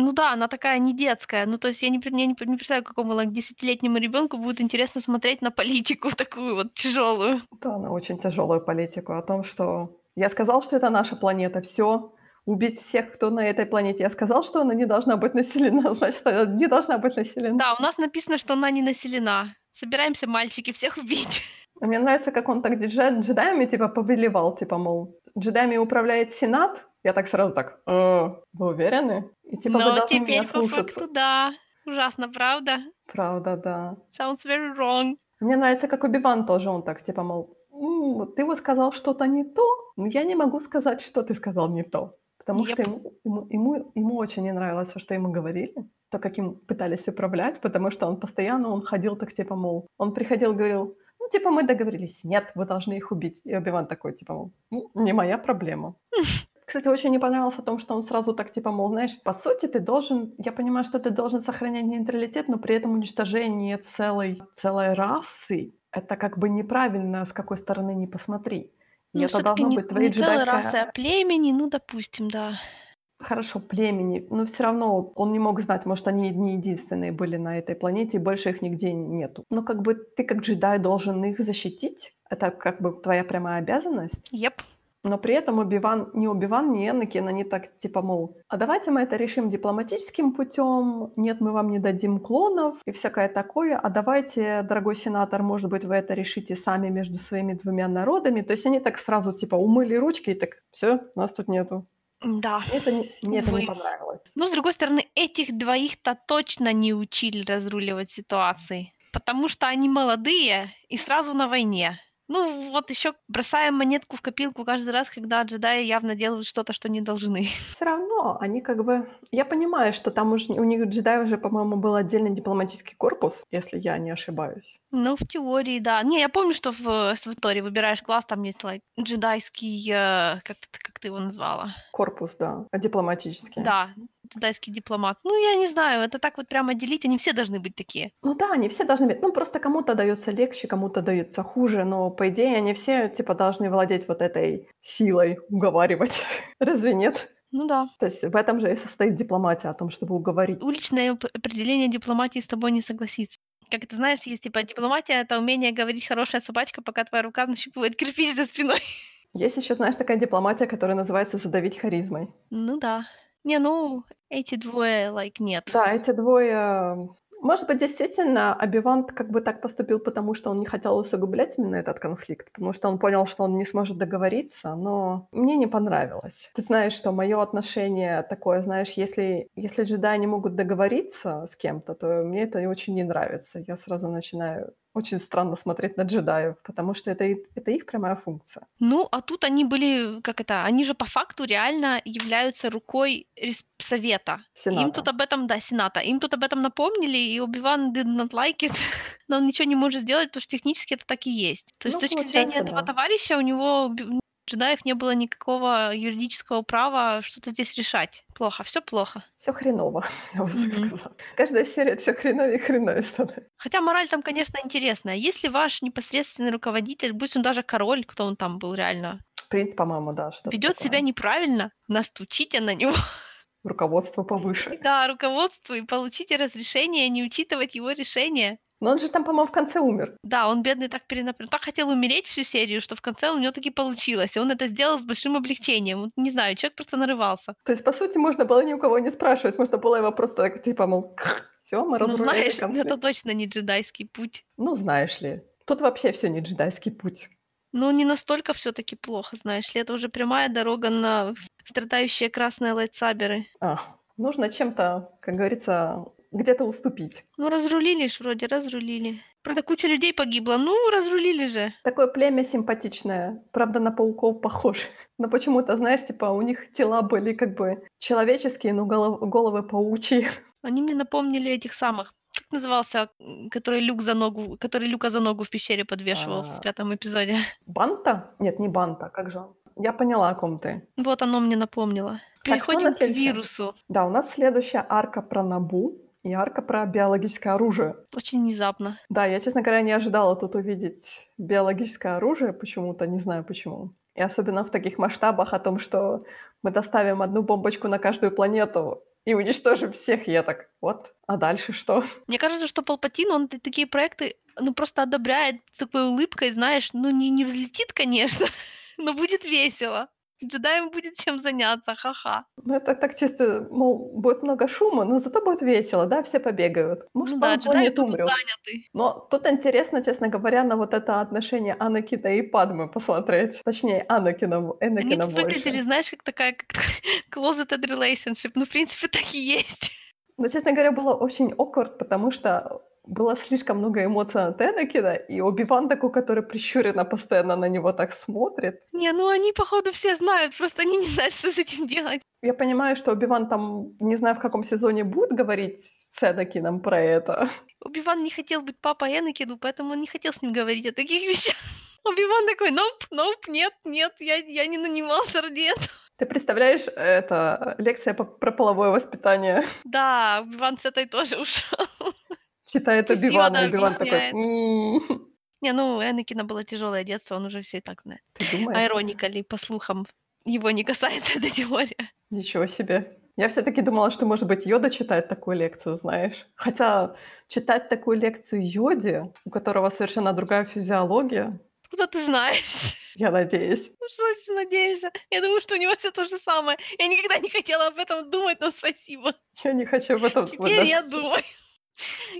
Ну да, она такая не детская. Ну, то есть я не представляю, какому десятилетнему ребенку будет интересно смотреть на политику такую вот тяжелую. Да, на очень тяжелую политику. О том, что я сказал, что это наша планета, все, убить всех, кто на этой планете. Я сказал, что она не должна быть населена, значит, она не должна быть населена. Да, у нас написано, что она не населена. Собираемся, мальчики, всех убить. Мне нравится, как он так джедаями типа повелевал, типа, мол, джедаями управляет Сенат. Я так сразу так, вы уверены? И типа, но теперь по факту, да. Ужасно, правда? Правда, да. Sounds very wrong. Мне нравится, как Оби-Ван тоже, он так, типа, мол, ты вот сказал что-то не то, но я не могу сказать, что ты сказал не то. Потому что ему очень не нравилось все, что ему говорили, то, как им пытались управлять, потому что он постоянно, он ходил так, типа, мол, он приходил, говорил, ну, типа, мы договорились, нет, вы должны их убить. И Оби-Ван такой, типа, мол, не моя проблема. Кстати, очень не понравилось о том, что он сразу так, типа, мол, знаешь, по сути, ты должен, я понимаю, что ты должен сохранять нейтралитет, но при этом уничтожение целой расы, это как бы неправильно, с какой стороны не посмотри. Ну, это должно быть твоей джедайской... целой расы, а племени, ну, допустим, да. Хорошо, племени, но все равно он не мог знать, может, они не единственные были на этой планете, и больше их нигде нету. Но как бы ты как джедай должен их защитить, это как бы твоя прямая обязанность. Yep. Но при этом Оби-Ван, ни Энакин, они так, типа, мол, а давайте мы это решим дипломатическим путем, нет, мы вам не дадим клонов и всякое такое, а давайте, дорогой сенатор, может быть, вы это решите сами между своими двумя народами. То есть они так сразу, типа, умыли ручки и так, все, нас тут нету. Да. Мне это не понравилось. Ну, с другой стороны, этих двоих-то точно не учили разруливать ситуации, потому что они молодые и сразу на войне. Ну, вот еще бросаем монетку в копилку каждый раз, когда джедаи явно делают что-то, что не должны. Все равно они как бы... Я понимаю, что там уже у них джедаи уже, по-моему, был отдельный дипломатический корпус, если я не ошибаюсь. Ну, в теории, да. Не, я помню, что в Свиторе выбираешь класс, там есть джедайский... Как ты его назвала? Корпус, да. Дипломатический. Да, джедайский дипломат. Ну, я не знаю, это так вот прямо делить, они все должны быть такие. Ну да, они все должны быть. Ну, просто кому-то дается легче, кому-то дается хуже, но по идее они все, типа, должны владеть вот этой силой уговаривать. Разве нет? Ну да. То есть в этом же и состоит дипломатия, о том, чтобы уговорить. Уличное определение дипломатии с тобой не согласится. Как ты знаешь, есть, типа, дипломатия — это умение говорить «хорошая собачка», пока твоя рука нащупывает кирпич за спиной. Есть еще, знаешь, такая дипломатия, которая называется «задавить харизмой». Ну да. Не, ну, эти двое, нет. Да, эти двое... Может быть, действительно, Оби-Ван как бы так поступил, потому что он не хотел усугублять именно этот конфликт, потому что он понял, что он не сможет договориться, но мне не понравилось. Ты знаешь, что моё отношение такое, знаешь, если джедаи не могут договориться с кем-то, то мне это очень не нравится. Я сразу начинаю очень странно смотреть на джедаев, потому что это их прямая функция. Ну, а тут они были, они же по факту реально являются рукой Совета. Сената. Им тут об этом, Сената. Им тут об этом напомнили, и Оби-Ван did not like it, но он ничего не может сделать, потому что технически это так и есть. То есть с точки зрения этого товарища у него... джедаев не было никакого юридического права что-то здесь решать. Плохо, всё плохо. Всё хреново, я бы так сказала. Каждая серия всё хреновее и хреновее становится. Хотя мораль там, конечно, интересная. Если ваш непосредственный руководитель, будь он даже король, кто он там был реально, принц, по-моему, да, что-то ведёт такое. Себя неправильно, настучите на него. Руководство повыше. Да, руководство, и получите разрешение не учитывать его решение. Но он же там, по-моему, в конце умер. Да, он, бедный, так перенапряжен. Так хотел умереть всю серию, что в конце у него таки получилось. И он это сделал с большим облегчением. Вот, не знаю, человек просто нарывался. То есть, по сути, можно было ни у кого не спрашивать. Можно было его просто так, всё, мы разрушили конфликт. Ну, знаешь, это точно не джедайский путь. Ну, знаешь ли. Тут вообще всё не джедайский путь. Ну, не настолько всё-таки плохо, знаешь ли. Это уже прямая дорога на страдающие красные лайтсаберы. Нужно чем-то, как говорится... где-то уступить. Ну, разрулили ж вроде, разрулили. Правда, куча людей погибла. Ну, разрулили же. Такое племя симпатичное. Правда, на пауков похоже. Но почему-то, знаешь, у них тела были как бы человеческие, но головы паучьи. Они мне напомнили этих самых. Как назывался, который Люка за ногу в пещере подвешивал в 5 эпизоде? Банта? Нет, не Банта. Как же он? Я поняла, о ком ты. Вот оно мне напомнило. Переходим к вирусу. Да, у нас следующая арка про Набу. И арка про биологическое оружие. Очень внезапно. Да, я, честно говоря, не ожидала тут увидеть биологическое оружие почему-то, не знаю почему. И особенно в таких масштабах о том, что мы доставим одну бомбочку на каждую планету и уничтожим всех. Я так, вот, а дальше что? Мне кажется, что Палпатин, он такие проекты просто одобряет с такой улыбкой, знаешь, не взлетит, конечно, но будет весело. Джедаям будет чем заняться, ха-ха. Ну, это так чисто, мол, будет много шума, но зато будет весело, да, все побегают. Может, да, джедаи будут заняты. Но тут интересно, честно говоря, на вот это отношение Анакина и Падмы посмотреть. Точнее, Анакина больше. Они тут выглядели, знаешь, как такая closeted relationship. Ну, в принципе, так и есть. Но, честно говоря, было очень awkward, потому что было слишком много эмоций от Энакина, и Оби-Ван такой, который прищуренно постоянно на него так смотрит. Не, ну они, походу, все знают, просто они не знают, что с этим делать. Я понимаю, что Оби-Ван там, не знаю, в каком сезоне будет говорить с Энакином про это. Оби-Ван не хотел быть папой Энакину, поэтому он не хотел с ним говорить о таких вещах. Оби-Ван такой, ноп, нет, я не нанимался ради этого. Ты представляешь, это лекция про половое воспитание. Да, Оби-Ван с этой тоже ушел. Читает Оби-Ван, и Оби-Ван такой... Не, ну, Энакина было тяжёлое детство, он уже всё и так знает. Ты думаешь? Айроникали, по слухам, его не касается эта теория. Ничего себе. Я всё-таки думала, что, может быть, Йода читает такую лекцию, знаешь. Хотя читать такую лекцию Йоде, у которого совершенно другая физиология... Откуда ты знаешь? Я надеюсь. Ну что ты надеешься? Я думаю, что у него всё то же самое. Я никогда не хотела об этом думать, но спасибо. Я не хочу об этом думать. Теперь я думаю.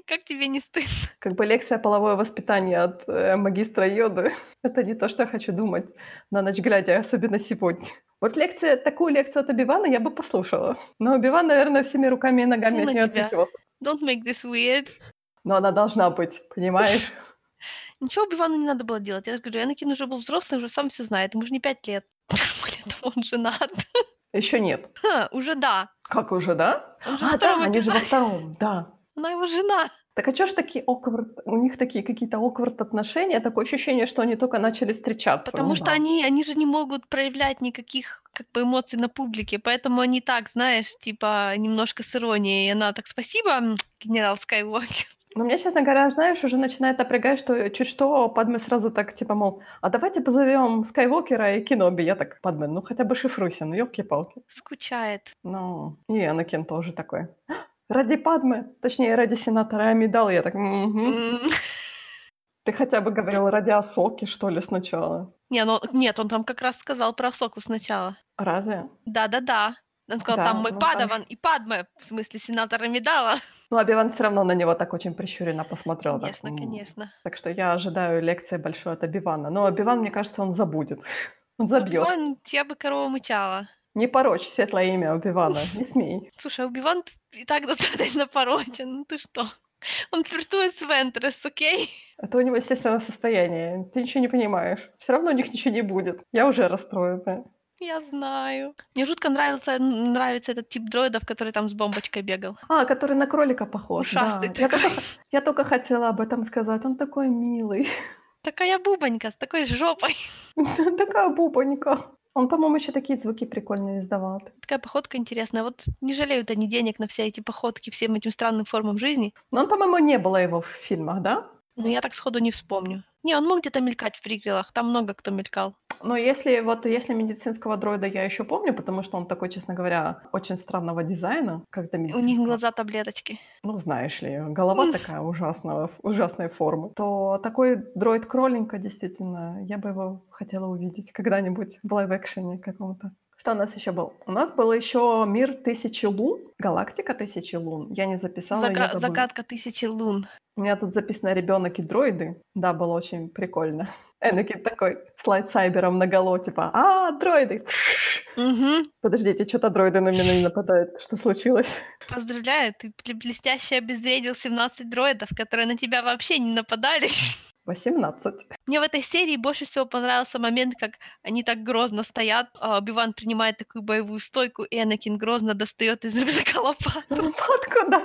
Как тебе не стыдно? Как бы лекция «Половое воспитание» от магистра Йоды. Это не то, что я хочу думать на ночь глядя, особенно сегодня. Вот такую лекцию от Оби-Вана я бы послушала. Но Оби-Ван, наверное, всеми руками и ногами от неё отвечивался. Don't make this weird. Но она должна быть, понимаешь? Ничего Оби-Вану не надо было делать. Я же говорю, Энакин уже был взрослый, уже сам всё знает. Ему же не 5 лет. Он женат. Ещё нет. Уже да. Как уже да? Они же во втором, да. Она его жена. Так а чё ж такие у них такие какие-то awkward отношения, такое ощущение, что они только начали встречаться. Потому что они же не могут проявлять никаких эмоций на публике, поэтому они так, знаешь, немножко с иронией. И она так, спасибо, генерал Скайуокер. Но мне, честно говоря, знаешь, уже начинает напрягать, что чуть что Падме сразу так, мол, а давайте позовём Скайуокера и Кеноби. Я так, Падме, ну хотя бы шифруйся, ну ёлки-палки. Скучает. Ну, и Энакин тоже такой. Ради Падмы, точнее, ради сенатора Амидала, я так... Ты хотя бы говорил ради Асоки, что ли, сначала? Нет, он там как раз сказал про Асоку сначала. Разве? Да-да-да. Он сказал, там мы Падаван и Падме, в смысле сенатора Медала. Ну, Оби-Ван все равно на него так очень прищуренно посмотрел. Конечно, так, конечно. Так что я ожидаю лекции большой от Оби-Вана. Но Оби-Ван, мне кажется, он забудет. Он забьет. Оби-Ван, я бы корова мычала. Не порочь светлое имя Оби-Вана, не смей. Слушай, Оби-Ван и так достаточно порочен, ну ты что? Он флиртует с Вентресс, окей? Это у него естественное состояние, ты ничего не понимаешь. Всё равно у них ничего не будет. Я уже расстроена. Я знаю. Мне жутко нравится этот тип дроидов, который там с бомбочкой бегал. А, который на кролика похож. Ушастый, да. Такой. Я только хотела об этом сказать. Он такой милый. Такая бубонька с такой жопой. Такая бубонька. Он, по-моему, ещё такие звуки прикольные издавал. Такая походка интересная. Вот не жалеют они денег на все эти походки, всем этим странным формам жизни. Но он, по-моему, не было его в фильмах, да? Ну, я так сходу не вспомню. Не, он мог где-то мелькать в приквелах, там много кто мелькал. Но если медицинского дроида я ещё помню, потому что он такой, честно говоря, очень странного дизайна, когда медицинского... У них глаза таблеточки. Ну, знаешь ли, голова такая ужасной формы. То такой дроид-кроленька, действительно, я бы его хотела увидеть когда-нибудь в лайв-экшене каком-то. Что у нас ещё был? У нас был ещё «Мир тысячи лун», «Галактика тысячи лун». Я не записала, «Загадка тысячи лун». У меня тут записано «Ребёнок и дроиды». Да, было очень прикольно. Энакин такой с лайтсайбером наголо, типа дроиды! Угу. Подождите, что-то дроиды на меня не нападают. Что случилось? Поздравляю, ты блестяще обезвредил 17 дроидов, которые на тебя вообще не нападали. 18. Мне в этой серии больше всего понравился момент, как они так грозно стоят, а Оби-Ван принимает такую боевую стойку, и Энакин грозно достаёт из рюкзака лопату. Лопатку, да.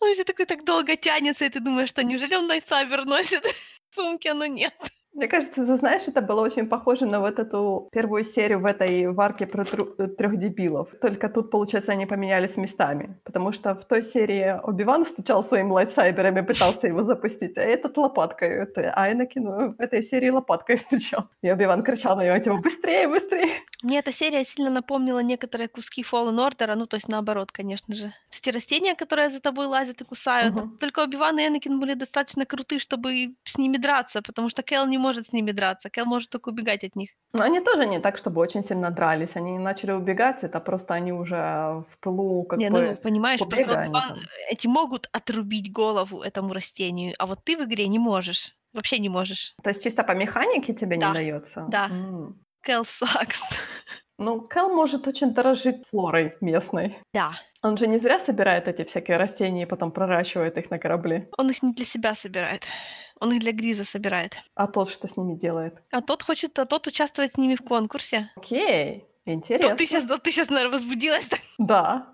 Он же такой так долго тянется, и ты думаешь, что неужели он лайтсайбер носит в сумке, но нет. Мне кажется, ты знаешь, это было очень похоже на вот эту первую серию в этой варке про трёх дебилов. Только тут, получается, они поменялись местами. Потому что в той серии Оби-Ван стучал своим лайтсайбером и пытался его запустить, а этот лопаткой. А Энакин в этой серии лопаткой стучал. И Оби-Ван кричал на него, типа, быстрее, быстрее. Мне эта серия сильно напомнила некоторые куски Fallen Order, ну, то есть наоборот, конечно же. Эти растения, которые за тобой лазят и кусают. Угу. Только Оби-Ван и Энакин были достаточно круты, чтобы с ними драться, потому что Кэл не может с ними драться. Кэл может только убегать от них. Но они тоже не так, чтобы очень сильно дрались. Они начали убегать, это просто они уже в пылу как бы... Ну, понимаешь, побега, просто эти могут отрубить голову этому растению, а вот ты в игре не можешь. Вообще не можешь. То есть чисто по механике тебе не даётся? Да. Кэл сакс. Ну, Кэл может очень дорожить флорой местной. Да. Он же не зря собирает эти всякие растения и потом проращивает их на корабле. Он их не для себя собирает. Он их для Гриза собирает. А тот что с ними делает? А тот участвует с ними в конкурсе. Окей, интересно. Ты сейчас, наверное, возбудилась. Да.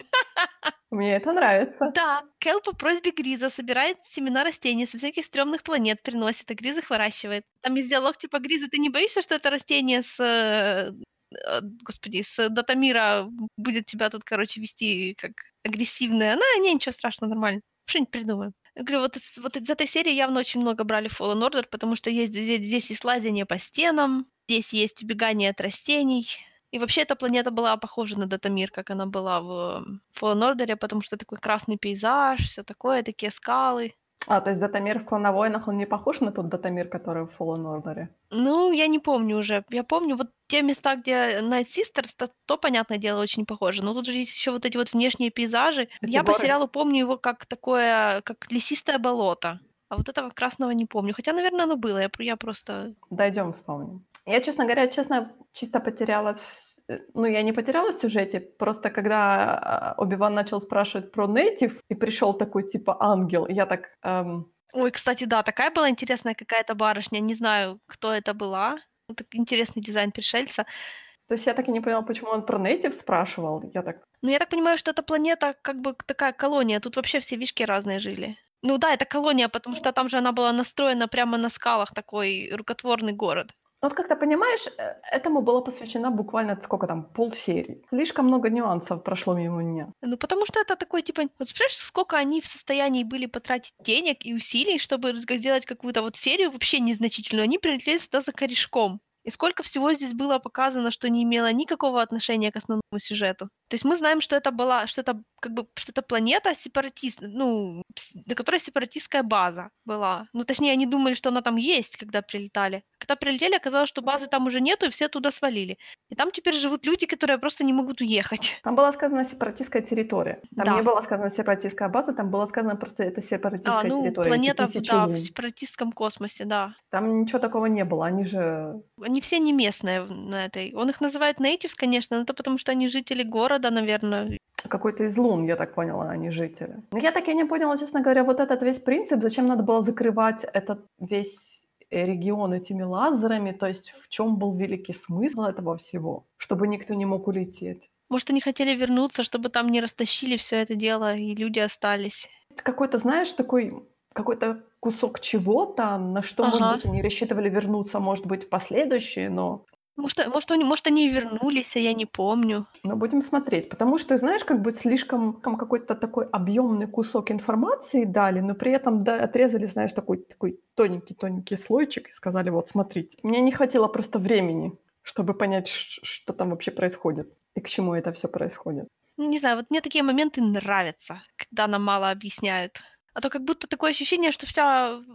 Мне это нравится. Да, Кэл по просьбе Гриза собирает семена растений со всяких стрёмных планет, приносит, а Гриз их выращивает. Там есть диалог типа «Гриза, ты не боишься, что это растение с Датамира будет тебя тут, короче, вести как агрессивное?» «Ну, не, ничего страшного, нормально. Что-нибудь придумаем». Я говорю, вот из этой серии явно очень много брали Fallen Order, потому что здесь есть лазание по стенам, здесь есть убегание от растений. И вообще эта планета была похожа на Датамир, как она была в Fallen Order, потому что такой красный пейзаж, всё такое, такие скалы. А, то есть Датамир в «Клоновойнах», он не похож на тот Датамир, который в Fallen Order? Ну, я не помню уже. Я помню вот те места, где Night Sisters, то, понятное дело, очень похоже. Но тут же есть ещё вот эти вот внешние пейзажи. Я по сериалу помню его как такое, как лесистое болото. А вот этого красного не помню. Хотя, наверное, оно было. Я просто... Дойдём, вспомним. Я, честно говоря, чисто потерялась... Ну, я не потерялась в сюжете, просто когда Оби-Ван начал спрашивать про нейтив, и пришёл такой, типа, ангел, я так... Ой, кстати, да, такая была интересная какая-то барышня, не знаю, кто это была. Вот такой интересный дизайн пришельца. То есть я так и не поняла, почему он про нейтив спрашивал, я так... Ну, я так понимаю, что эта планета как бы такая колония, тут вообще все вишки разные жили. Ну да, это колония, потому что там же она была настроена прямо на скалах, такой рукотворный город. Вот как ты понимаешь, этому было посвящено буквально, сколько там, полсерии. Слишком много нюансов прошло мимо меня. Ну, потому что это такой, типа, вот представляешь, сколько они в состоянии были потратить денег и усилий, чтобы сделать какую-то вот серию вообще незначительную. Они прилетели сюда за корешком. И сколько всего здесь было показано, что не имело никакого отношения к основному сюжету. То есть мы знаем, что это была, что это как бы что это планета сепаратист, ну, на которой сепаратистская база была. Ну, точнее, они думали, что она там есть, когда прилетали. Когда прилетели, оказалось, что базы там уже нету, и все туда свалили. И там теперь живут люди, которые просто не могут уехать. Там была сказана сепаратистская территория. Там не была сказана сепаратистская база, там было сказано просто это сепаратистская территория. Планета в сепаратистском космосе, да. Там ничего такого не было, они же... Они все не местные на этой. Он их называет natives, конечно, но это потому, что они жители города, наверное. Какой-то из лун, я так поняла, они жители. Но я так и не поняла, честно говоря, вот этот весь принцип, зачем надо было закрывать этот весь регион этими лазерами, то есть в чём был великий смысл этого всего, чтобы никто не мог улететь. Может, они хотели вернуться, чтобы там не растащили всё это дело, и люди остались. Какой-то, знаешь, такой какой-то кусок чего-то, на что, может быть, они рассчитывали вернуться, может быть, в последующие, но... Может, они и вернулись, а я не помню. Но будем смотреть, потому что, знаешь, как бы слишком какой-то такой объёмный кусок информации дали, но при этом отрезали, знаешь, такой тоненький-тоненький слойчик и сказали, вот, смотрите. Мне не хватило просто времени, чтобы понять, что там вообще происходит и к чему это всё происходит. Не знаю, вот мне такие моменты нравятся, когда нам мало объясняют. А то как будто такое ощущение, что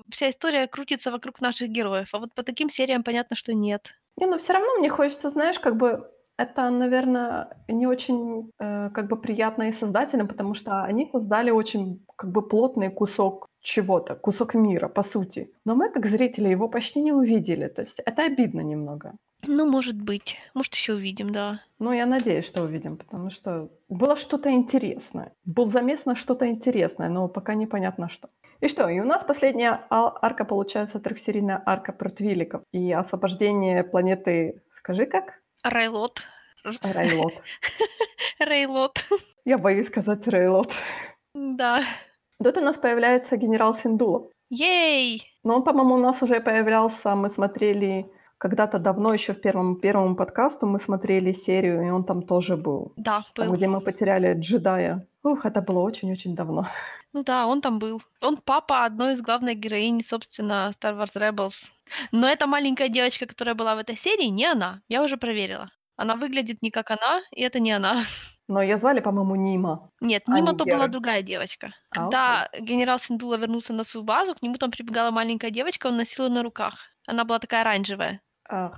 вся история крутится вокруг наших героев, а вот по таким сериям понятно, что нет. Не, но всё равно мне хочется, знаешь, как бы это, наверное, не очень как бы приятно и создателям, потому что они создали очень как бы плотный кусок чего-то, кусок мира, по сути. Но мы, как зрители, его почти не увидели, то есть это обидно немного. Ну, может быть. Может, ещё увидим, да. Ну, я надеюсь, что увидим, потому что было что-то интересное. Был замес на что-то интересное, но пока непонятно что. И что, и у нас последняя арка, получается, трёхсерийная арка про твиликов и освобождение планеты, скажи как? Рейлот. Я боюсь сказать Рейлот. Да. Тут у нас появляется генерал Синдулов. Ей! Но он, по-моему, у нас уже появлялся, мы смотрели... Когда-то давно, ещё в первому подкасту, мы смотрели серию, и он там тоже был. Да, был. Там, где мы потеряли джедая. Ух, это было очень-очень давно. Ну да, он там был. Он папа одной из главных героинь, собственно, Star Wars Rebels. Но эта маленькая девочка, которая была в этой серии, не она. Я уже проверила. Она выглядит не как она, и это не она. Но её звали, по-моему, Нима. Нет, Нима то была другая девочка. Когда генерал Синдула вернулся на свою базу, к нему там прибегала маленькая девочка, он носил её на руках. Она была такая оранжевая.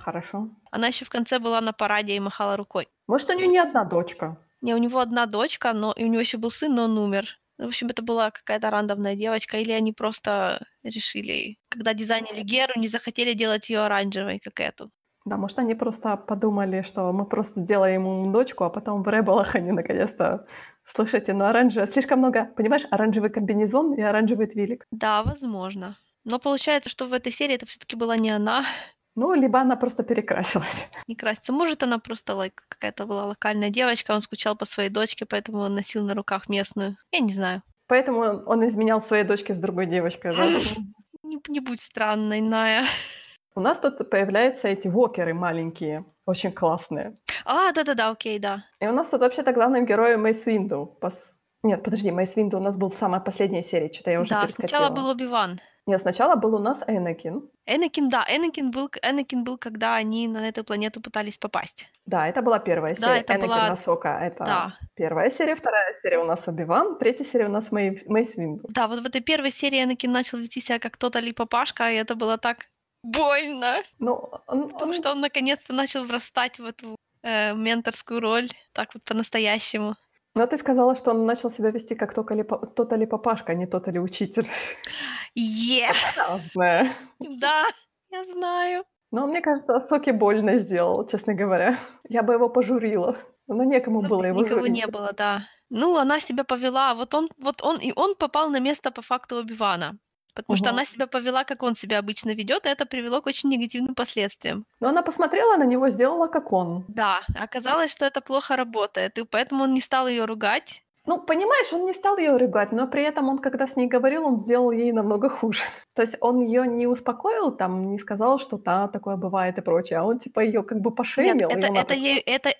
Хорошо. Она ещё в конце была на параде и махала рукой. Может, у неё не одна дочка? Не, у него одна дочка, но и у неё ещё был сын, но он умер. В общем, это была какая-то рандомная девочка, или они просто решили, когда дизайнили Геру, не захотели делать её оранжевой, как эту. Да, может, они просто подумали, что мы просто сделаем ему дочку, а потом в Rebels они наконец-то... Слушайте, ну оранжевый, слишком много, понимаешь, оранжевый комбинезон и оранжевый твилик. Да, возможно. Но получается, что в этой серии это всё-таки была не она... Ну, либо она просто перекрасилась. Не красится. Может, она просто какая-то была локальная девочка, он скучал по своей дочке, поэтому он носил на руках местную. Я не знаю. Поэтому он изменял своей дочке с другой девочкой. Не будь странной, Ная. У нас тут появляются эти вокеры маленькие, очень классные. А, да-да-да, окей, да. И у нас тут вообще-то главным героем Мейс Винду. Нет, подожди, Мейс Винду у нас был в самой последней серии, что-то я уже перескочила. Да, сначала был Оби-Ван. Нет, сначала был у нас Энакин. Энакин был, когда они на эту планету пытались попасть. Да, это была первая серия. Энакин Асока, это первая серия. Вторая серия у нас Оби-Ван, третья серия у нас Мейс Винду. Да, вот в этой первой серии Энакин начал вести себя как тот Али-папашка, и это было так больно. Ну, потому что он наконец-то начал врастать в эту менторскую роль, так вот по-настоящему. Но ты сказала, что он начал себя вести как тот ли папашка, а не тот ли учитель. Да, я знаю. Но мне кажется, Асоке больно сделал, честно говоря. Я бы его пожурила. Но некому было его журить. Никого не было, да. Ну, она себя повела. Вот он попал на место по факту Оби-Вана. Потому что она себя повела, как он себя обычно ведёт, и это привело к очень негативным последствиям. Но она посмотрела на него, сделала, как он. Да, оказалось, что это плохо работает, и поэтому он не стал её ругать. Ну, понимаешь, он не стал её ругать, но при этом он, когда с ней говорил, он сделал ей намного хуже. То есть он её не успокоил, там, не сказал, что да, такое бывает и прочее, а он типа её как бы пошемил. Нет,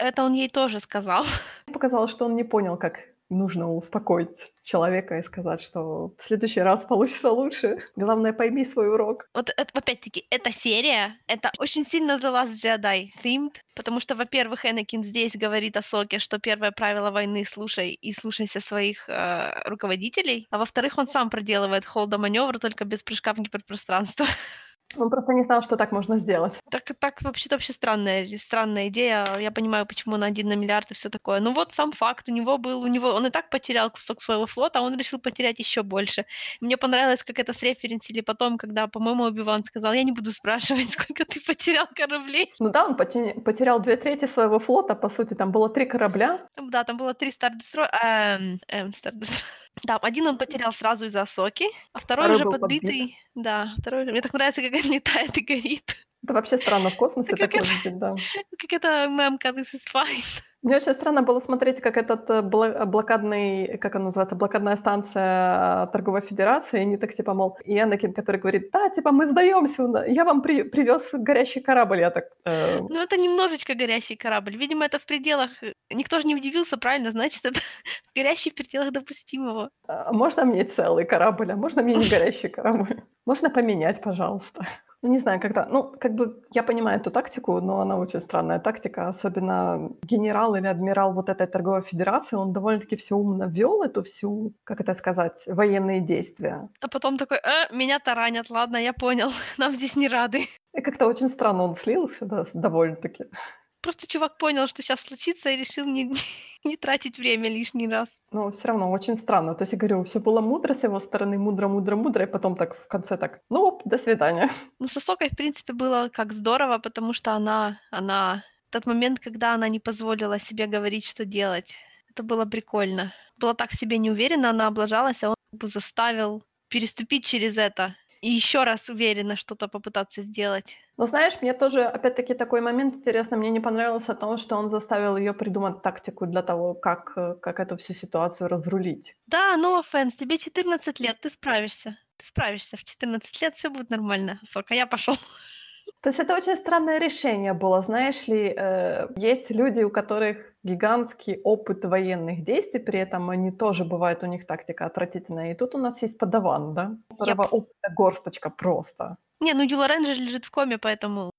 это он ей тоже сказал. Показалось, что он не понял, как... нужно успокоить человека и сказать, что в следующий раз получится лучше. Главное, пойми свой урок. Вот это, опять-таки, эта серия, это очень сильно The Last Jedi themed, потому что, во-первых, Энакин здесь говорит Асоке, что первое правило войны — слушай и слушайся своих руководителей, а во-вторых, он сам проделывает холдо-манёвр, только без прыжка в гиперпространство. Он просто не знал, что так можно сделать. Так вообще-то вообще странная идея. Я понимаю, почему на 1 на миллиард и всё такое. Ну вот сам факт. Он и так потерял кусок своего флота, а он решил потерять ещё больше. Мне понравилось, как это среференсили потом, когда, по-моему, Оби-Ван сказал: я не буду спрашивать, сколько ты потерял кораблей. Ну да, он потерял 2/3 своего флота, по сути. Там было 3 корабля. Да, там было 3 Star Destroyer. Да, 1 он потерял сразу из-за Асоки, а второй уже подбитый. Да, второй. Мне так нравится, как он летает и горит. Это вообще странно в космосе такое видеть, да. Как это мемка «This is fine». Мне очень странно было смотреть, как этот блокадный, как она называется, блокадная станция Торговой Федерации, и они так типа, мол, и Энакин, который говорит: да, типа, мы сдаёмся, я вам привёз горящий корабль, я так... Ну, это немножечко горящий корабль, видимо, это в пределах, никто же не удивился, правильно, значит, это горящий в пределах допустимого. Можно мне целый корабль, а можно мне не горящий корабль? Можно поменять, пожалуйста. Ну, не знаю, когда... Ну, как бы я понимаю эту тактику, но она очень странная тактика. Особенно генерал или адмирал вот этой торговой федерации, он довольно-таки всеумно вёл эту всю, как это сказать, военные действия. А потом такой: меня таранят, ладно, я понял, нам здесь не рады. И как-то очень странно он слился, да, довольно-таки. Просто чувак понял, что сейчас случится, и решил не тратить время лишний раз. Но всё равно очень странно. То есть я говорю, всё было мудро с его стороны, мудро, и потом так в конце так: ну, до свидания. Ну, с Асокой, в принципе, было как здорово, потому что она... Тот момент, когда она не позволила себе говорить, что делать, это было прикольно. Была так в себе не уверена, она облажалась, а он как бы заставил переступить через это. И ещё раз уверенно что-то попытаться сделать. Ну, знаешь, мне тоже, опять-таки, такой момент интересный. Мне не понравилось о том, что он заставил её придумать тактику для того, как эту всю ситуацию разрулить. Да, no offense, тебе 14 лет, ты справишься. Ты справишься, в 14 лет всё будет нормально. Асока, я пошёл. То есть это очень странное решение было, знаешь ли. Есть люди, у которых гигантский опыт военных действий, при этом они тоже, бывает у них тактика отвратительная. И тут у нас есть подаван, да? У которого опыта горсточка просто. Не, ну Юлорен же лежит в коме, поэтому,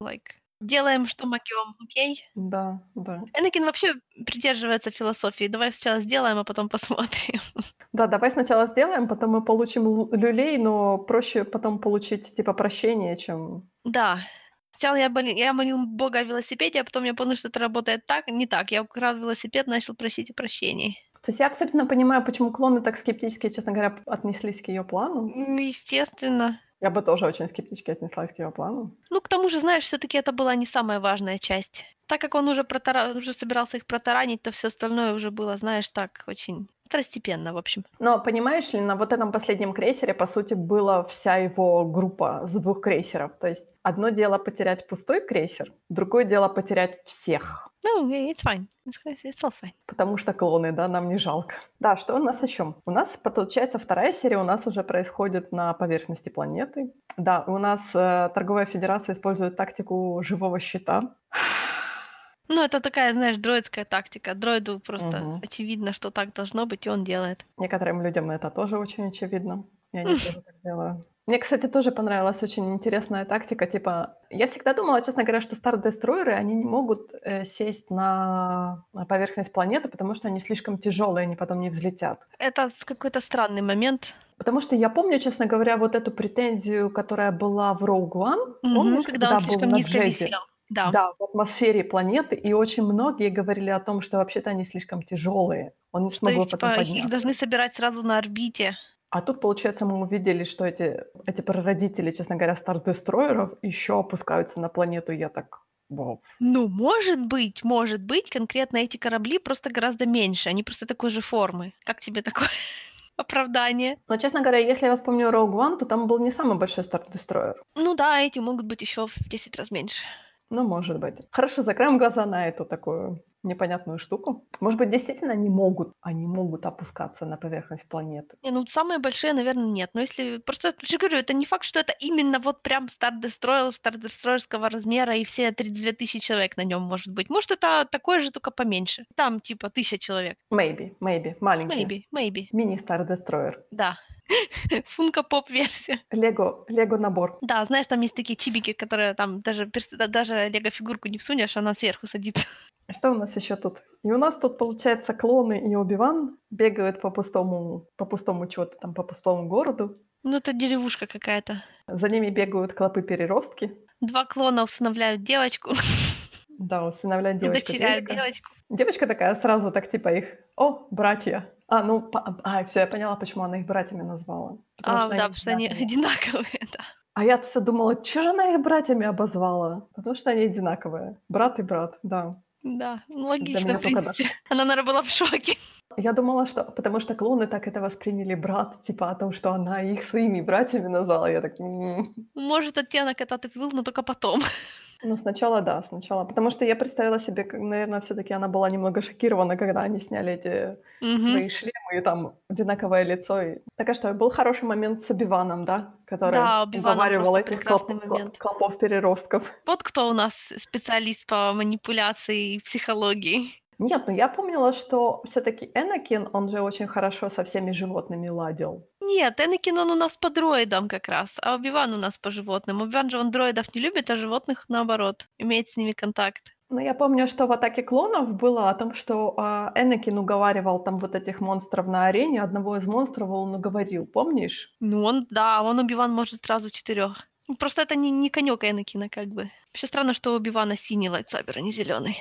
делаем, что могём, окей? Да, да. Энакин вообще придерживается философии: давай сначала сделаем, а потом посмотрим. Да, давай сначала сделаем, потом мы получим люлей, но проще потом получить, типа, прощение, чем... Да. Сначала я молил Бога о велосипеде, а потом я понял, что это работает так, не так. Я украл велосипед, начал просить о прощении. То есть я абсолютно понимаю, почему клоны так скептически, честно говоря, отнеслись к её плану. Ну, естественно. Я бы тоже очень скептически отнеслась к её плану. Ну, к тому же, знаешь, всё-таки это была не самая важная часть. Так как он уже собирался их протаранить, то всё остальное уже было, знаешь, так очень второстепенно, в общем. Но, понимаешь ли, на вот этом последнем крейсере, по сути, была вся его группа с 2 крейсеров. То есть одно дело потерять пустой крейсер, другое дело потерять всех. Ну, it's fine. It's all fine. Потому что клоны, да, нам не жалко. Да, что у нас ещё? У нас, получается, 2-я серия у нас уже происходит на поверхности планеты. Да, у нас Торговая Федерация использует тактику живого щита. Ну, это такая, знаешь, дроидская тактика. Дроиду просто очевидно, что так должно быть, и он делает. Некоторым людям это тоже очень очевидно. Я не тоже так делаю. Мне, кстати, тоже понравилась очень интересная тактика. Типа, я всегда думала, честно говоря, что стар-дестройеры, они не могут сесть на поверхность планеты, потому что они слишком тяжёлые, они потом не взлетят. Это какой-то странный момент. Потому что я помню, честно говоря, вот эту претензию, которая была в Rogue One. Помнишь, когда он слишком низко висел. Да. Да, в атмосфере планеты, и очень многие говорили о том, что вообще-то они слишком тяжёлые. Он не смог потом подняться. Их должны собирать сразу на орбите. А тут, получается, мы увидели, что эти прародители, честно говоря, стар-дестройеров ещё опускаются на планету, и я так... Вау. Ну, может быть, конкретно эти корабли просто гораздо меньше, они просто такой же формы. Как тебе такое оправдание? Но, честно говоря, если я вспомню Rogue One, то там был не самый большой стар-дестройер. Ну да, эти могут быть ещё в 10 раз меньше. Ну, может быть. Хорошо, закроем глаза на эту такую непонятную штуку. Может быть, действительно они могут опускаться на поверхность планеты. Не, ну самые большие, наверное, нет. Но если просто, я говорю, это не факт, что это именно вот прям Стардестройерского размера, и все 32 тысячи человек на нем может быть. Может, это такое же, только поменьше. Там типа 1000 человек. Maybe. Маленький. Maybe. Мини-Стардестройер. Да. Функо-поп-версия. Лего-набор. Да, знаешь, там есть такие чибики, которые там даже лего-фигурку не всунешь, она сверху садится. Что у нас еще тут? И у нас тут, получается, клоны и Оби-Ван бегают по пустому чего-то там, по пустому городу. Ну, это деревушка какая-то. За ними бегают клопы-переростки. 2 клона усыновляют девочку. Да, усыновляют девочку. Удочеряют девочку. Девочка такая сразу так типа их: «О, братья!» А, ну, всё, я поняла, почему она их братьями назвала. Потому что они одинаковые, да. А я все думала, чё же она их братьями обозвала? Потому что они одинаковые. Брат и брат, да. Да, логично, в принципе. Она, наверное, была в шоке. Я думала, что... Потому что клоны так это восприняли брат, типа о том, что она их своими братьями назвала. Я так... Может, оттенок этот был, но только потом. Ну, сначала. Потому что я представила себе, наверное, всё-таки она была немного шокирована, когда они сняли эти свои шлемы, и там одинаковое лицо. Так а что, был хороший момент с Оби-Ваном, да? Который уговаривал этих клопов-переростков. Вот кто у нас специалист по манипуляции и психологии. Нет, ну я помнила, что всё-таки Энакин, он же очень хорошо со всеми животными ладил. Нет, Энакин, он у нас по дроидам как раз, а Оби-Ван у нас по животным. Оби-Ван же он дроидов не любит, а животных, наоборот, имеет с ними контакт. Ну, я помню, что в «Атаке клонов» было о том, что Энакин уговаривал там вот этих монстров на арене, одного из монстров он уговорил, помнишь? Ну, он Оби-Ван может сразу 4. Просто это не конёк Энакина, как бы. Вообще странно, что у Оби-Вана синий лайтсабер, а не зелёный.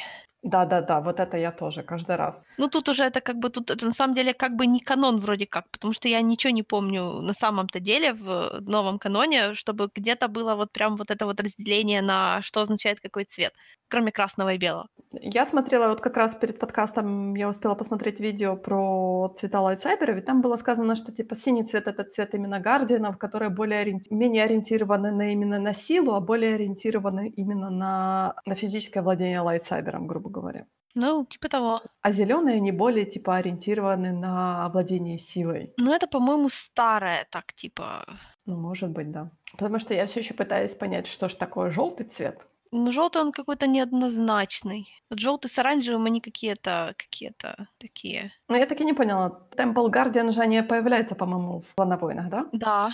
Да, вот это я тоже каждый раз. Ну, тут уже это как бы, тут это на самом деле как бы не канон вроде как, потому что я ничего не помню на самом-то деле в новом каноне, чтобы где-то было вот прям вот это вот разделение на что означает какой цвет, кроме красного и белого. Я смотрела вот как раз перед подкастом, я успела посмотреть видео про цвета лайтсайберов, и там было сказано, что типа синий цвет — это цвет именно гардианов, которые менее ориентированы именно на силу, а более ориентированы именно на физическое владение лайтсайбером, грубо говоря. Ну, типа того. А зелёные, они более, типа, ориентированы на владение силой. Ну, это, по-моему, старое, так, типа... Ну, может быть, да. Потому что я всё ещё пытаюсь понять, что ж такое жёлтый цвет. Ну, жёлтый он какой-то неоднозначный. Вот жёлтый с оранжевым, они какие-то такие. Ну, я так и не поняла. Temple Guardian же, они появляются, по-моему, в «Лановойнах», да? Да.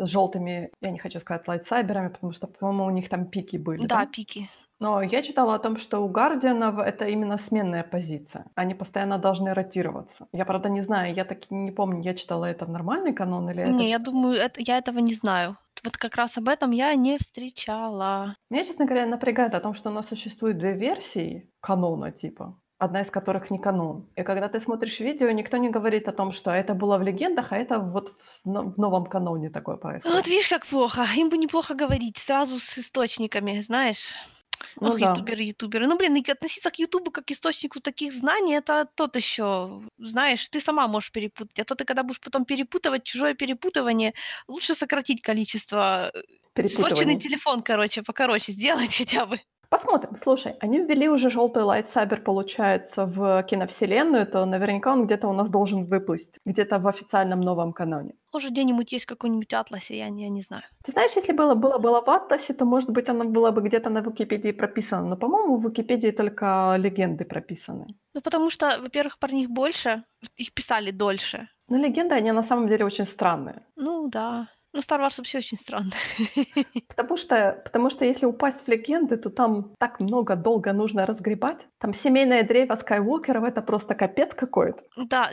С жёлтыми, я не хочу сказать лайтсайберами, потому что, по-моему, у них там пики были. Да, пики. Но я читала о том, что у гардианов это именно сменная позиция. Они постоянно должны ротироваться. Я, правда, не знаю, я так и не помню, я читала это в нормальный канон или... Не, я думаю, я этого не знаю. Вот как раз об этом я не встречала. Меня, честно говоря, напрягает о том, что у нас существует 2 версии канона, типа, одна из которых не канон. И когда ты смотришь видео, никто не говорит о том, что это было в легендах, а это вот в новом каноне такое происходит. Вот видишь, как плохо. Им бы неплохо говорить сразу с источниками, знаешь... Ну, ох, да. Ютуберы. Ну, блин, и относиться к Ютубу как к источнику таких знаний, это тот ещё, знаешь, ты сама можешь перепутать. А то ты, когда будешь потом перепутывать чужое перепутывание, лучше сократить количество. Испорченный телефон, короче, покороче сделать хотя бы. Посмотрим. Слушай, они ввели уже жёлтый лайтсайбер, получается, в киновселенную, то наверняка он где-то у нас должен выплыть, где-то в официальном новом каноне. Может, где-нибудь есть какой-нибудь атлас, я не знаю. Ты знаешь, если было в атласе, то, может быть, оно было бы где-то на Википедии прописано, но, по-моему, в Википедии только легенды прописаны. Ну, потому что, во-первых, парней больше, их писали дольше. Но легенды, они на самом деле очень странные. Ну, да. Ну, Star Wars вообще очень странно. Потому что если упасть в легенды, то там так много долго нужно разгребать. Там семейное древо Скайуокеров — это просто капец какой-то. Да,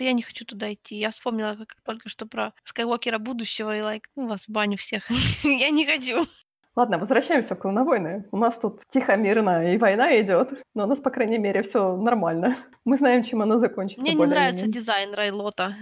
я не хочу туда идти. Я вспомнила как только что про Скайуокера будущего и вас в баню всех. Я не хочу. Ладно, возвращаемся к «Клоновойне». У нас тут тихо, мирно, и война идёт. Но у нас, по крайней мере, всё нормально. Мы знаем, чем она закончится. Мне не нравится дизайн Рейлота.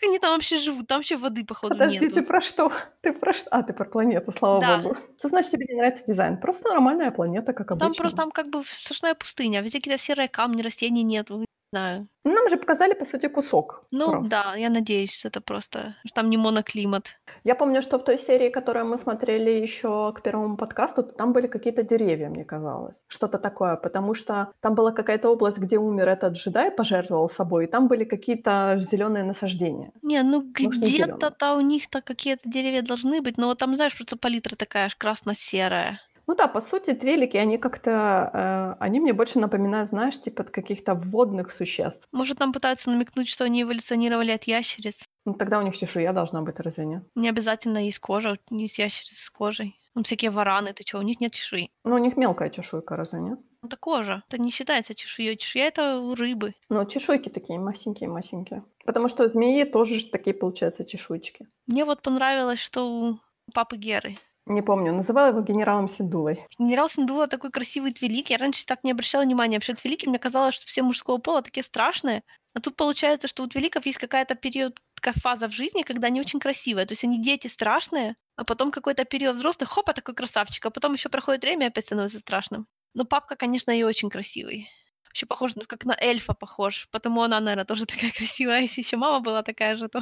Как они там вообще живут? Там вообще воды, походу, нету. Подожди, ты про что? Ты про планету, слава богу. Что значит, тебе не нравится дизайн? Просто нормальная планета, как обычно. Там просто как бы сплошная пустыня. Везде какие-то серые камни, растений нету. Не знаю. Нам же показали, по сути, кусок. Ну просто. Да, я надеюсь, это просто... Там не моноклимат. Я помню, что в той серии, которую мы смотрели еще к первому подкасту, там были какие-то деревья, мне казалось. Что-то такое, потому что там была какая-то область, где умер этот джедай, пожертвовал собой, и там были какие-то зеленые насаждения. Не, ну где-то у них-то какие-то деревья должны быть, но вот там, знаешь, просто палитра такая аж красно-серая. Ну да, по сути, твилики, они как-то... они мне больше напоминают, знаешь, типа каких-то водных существ. Может, там пытаются намекнуть, что они эволюционировали от ящериц? Ну тогда у них чешуя должна быть, разве нет? Не обязательно есть кожа, есть ящерицы с кожей. Там всякие вараны, ты чё, у них нет чешуи? Ну у них мелкая чешуйка, разве нет? Это кожа, это не считается чешуей. Чешуя — это у рыбы. Ну чешуйки такие масенькие-масенькие. Потому что змеи тоже такие, получаются, чешуйчики. Мне вот понравилось, что у папы Геры... Не помню, называла его генералом Синдулой. Генерал Синдула такой красивый твилик. Я раньше так не обращала внимания. Вообще твилики, мне казалось, что все мужского пола такие страшные. А тут получается, что у твиликов есть какая-то период, такая фаза в жизни, когда они очень красивые. То есть они дети страшные, а потом какой-то период взрослых, хопа, такой красавчик. А потом еще проходит время и опять становится страшным. Но папка, конечно, и очень красивый. Вообще похож, ну, как на эльфа похож. Потому она, наверное, тоже такая красивая. Если еще мама была такая же, то...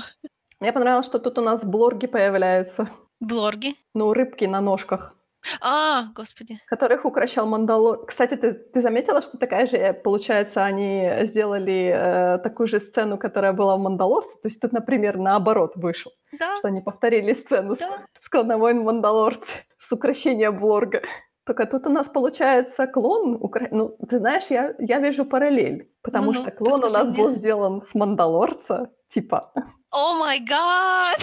Мне понравилось, что тут у нас блорги появляются. Блорги? Ну, рыбки на ножках. А, господи. Которых укращал Мандалор. Кстати, ты заметила, что такая же, получается, они сделали такую же сцену, которая была в «Мандалорце», то есть тут, например, наоборот вышло, да. Что они повторили сцену, да. С «Клоновойн Мандалорцы», с укращением блорга. Только тут у нас, получается, клон... Ну, ты знаешь, я вижу параллель, потому что клон у нас был сделан с «Мандалорца», типа... О май гад!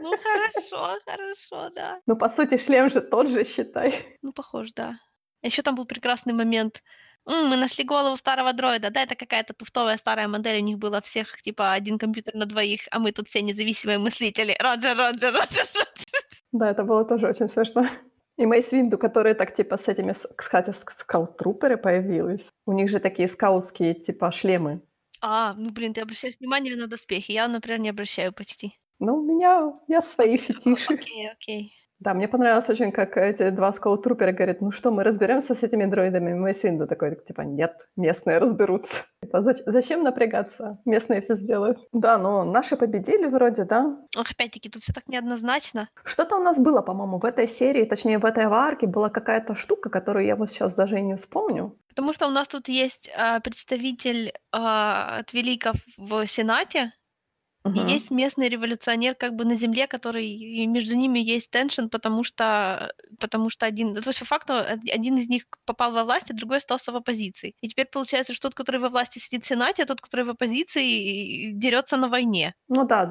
Ну хорошо, да. Ну, по сути, шлем же тот же, считай. Ну, похож, да. Еще там был прекрасный момент. Мы нашли голову старого дроида. Да, это какая-то туфтовая старая модель. У них было всех, типа, один компьютер на двоих, а мы тут все независимые мыслители. Роджер. Да, это было тоже очень смешно. И Мейс Винду, которые так, типа, с этими, кстати, скаут-труперы появились. У них же такие скаутские, типа, шлемы. А, ну, блин, ты обращаешь внимание на доспехи. Я, например, не обращаю почти. Ну, у меня свои фетиши. Окей. Да, мне понравилось очень, как эти два скаут-трупера говорят, ну что, мы разберемся с этими дроидами? Мейс Винду такой, типа, нет, местные разберутся. Зачем напрягаться? Местные все сделают. Да, но наши победили вроде, да? Ох, опять-таки, тут все так неоднозначно. Что-то у нас было, по-моему, в этой серии, точнее, в этой варке была какая-то штука, которую я вот сейчас даже и не вспомню. Потому что у нас тут есть представитель от великов в Сенате, и есть местный революционер как бы на земле, который... И между ними есть теншн, потому что один... То есть, по факту, один из них попал во власть, а другой остался в оппозиции. И теперь получается, что тот, который во власти, сидит в Сенате, а тот, который в оппозиции, дерется на войне. Ну да.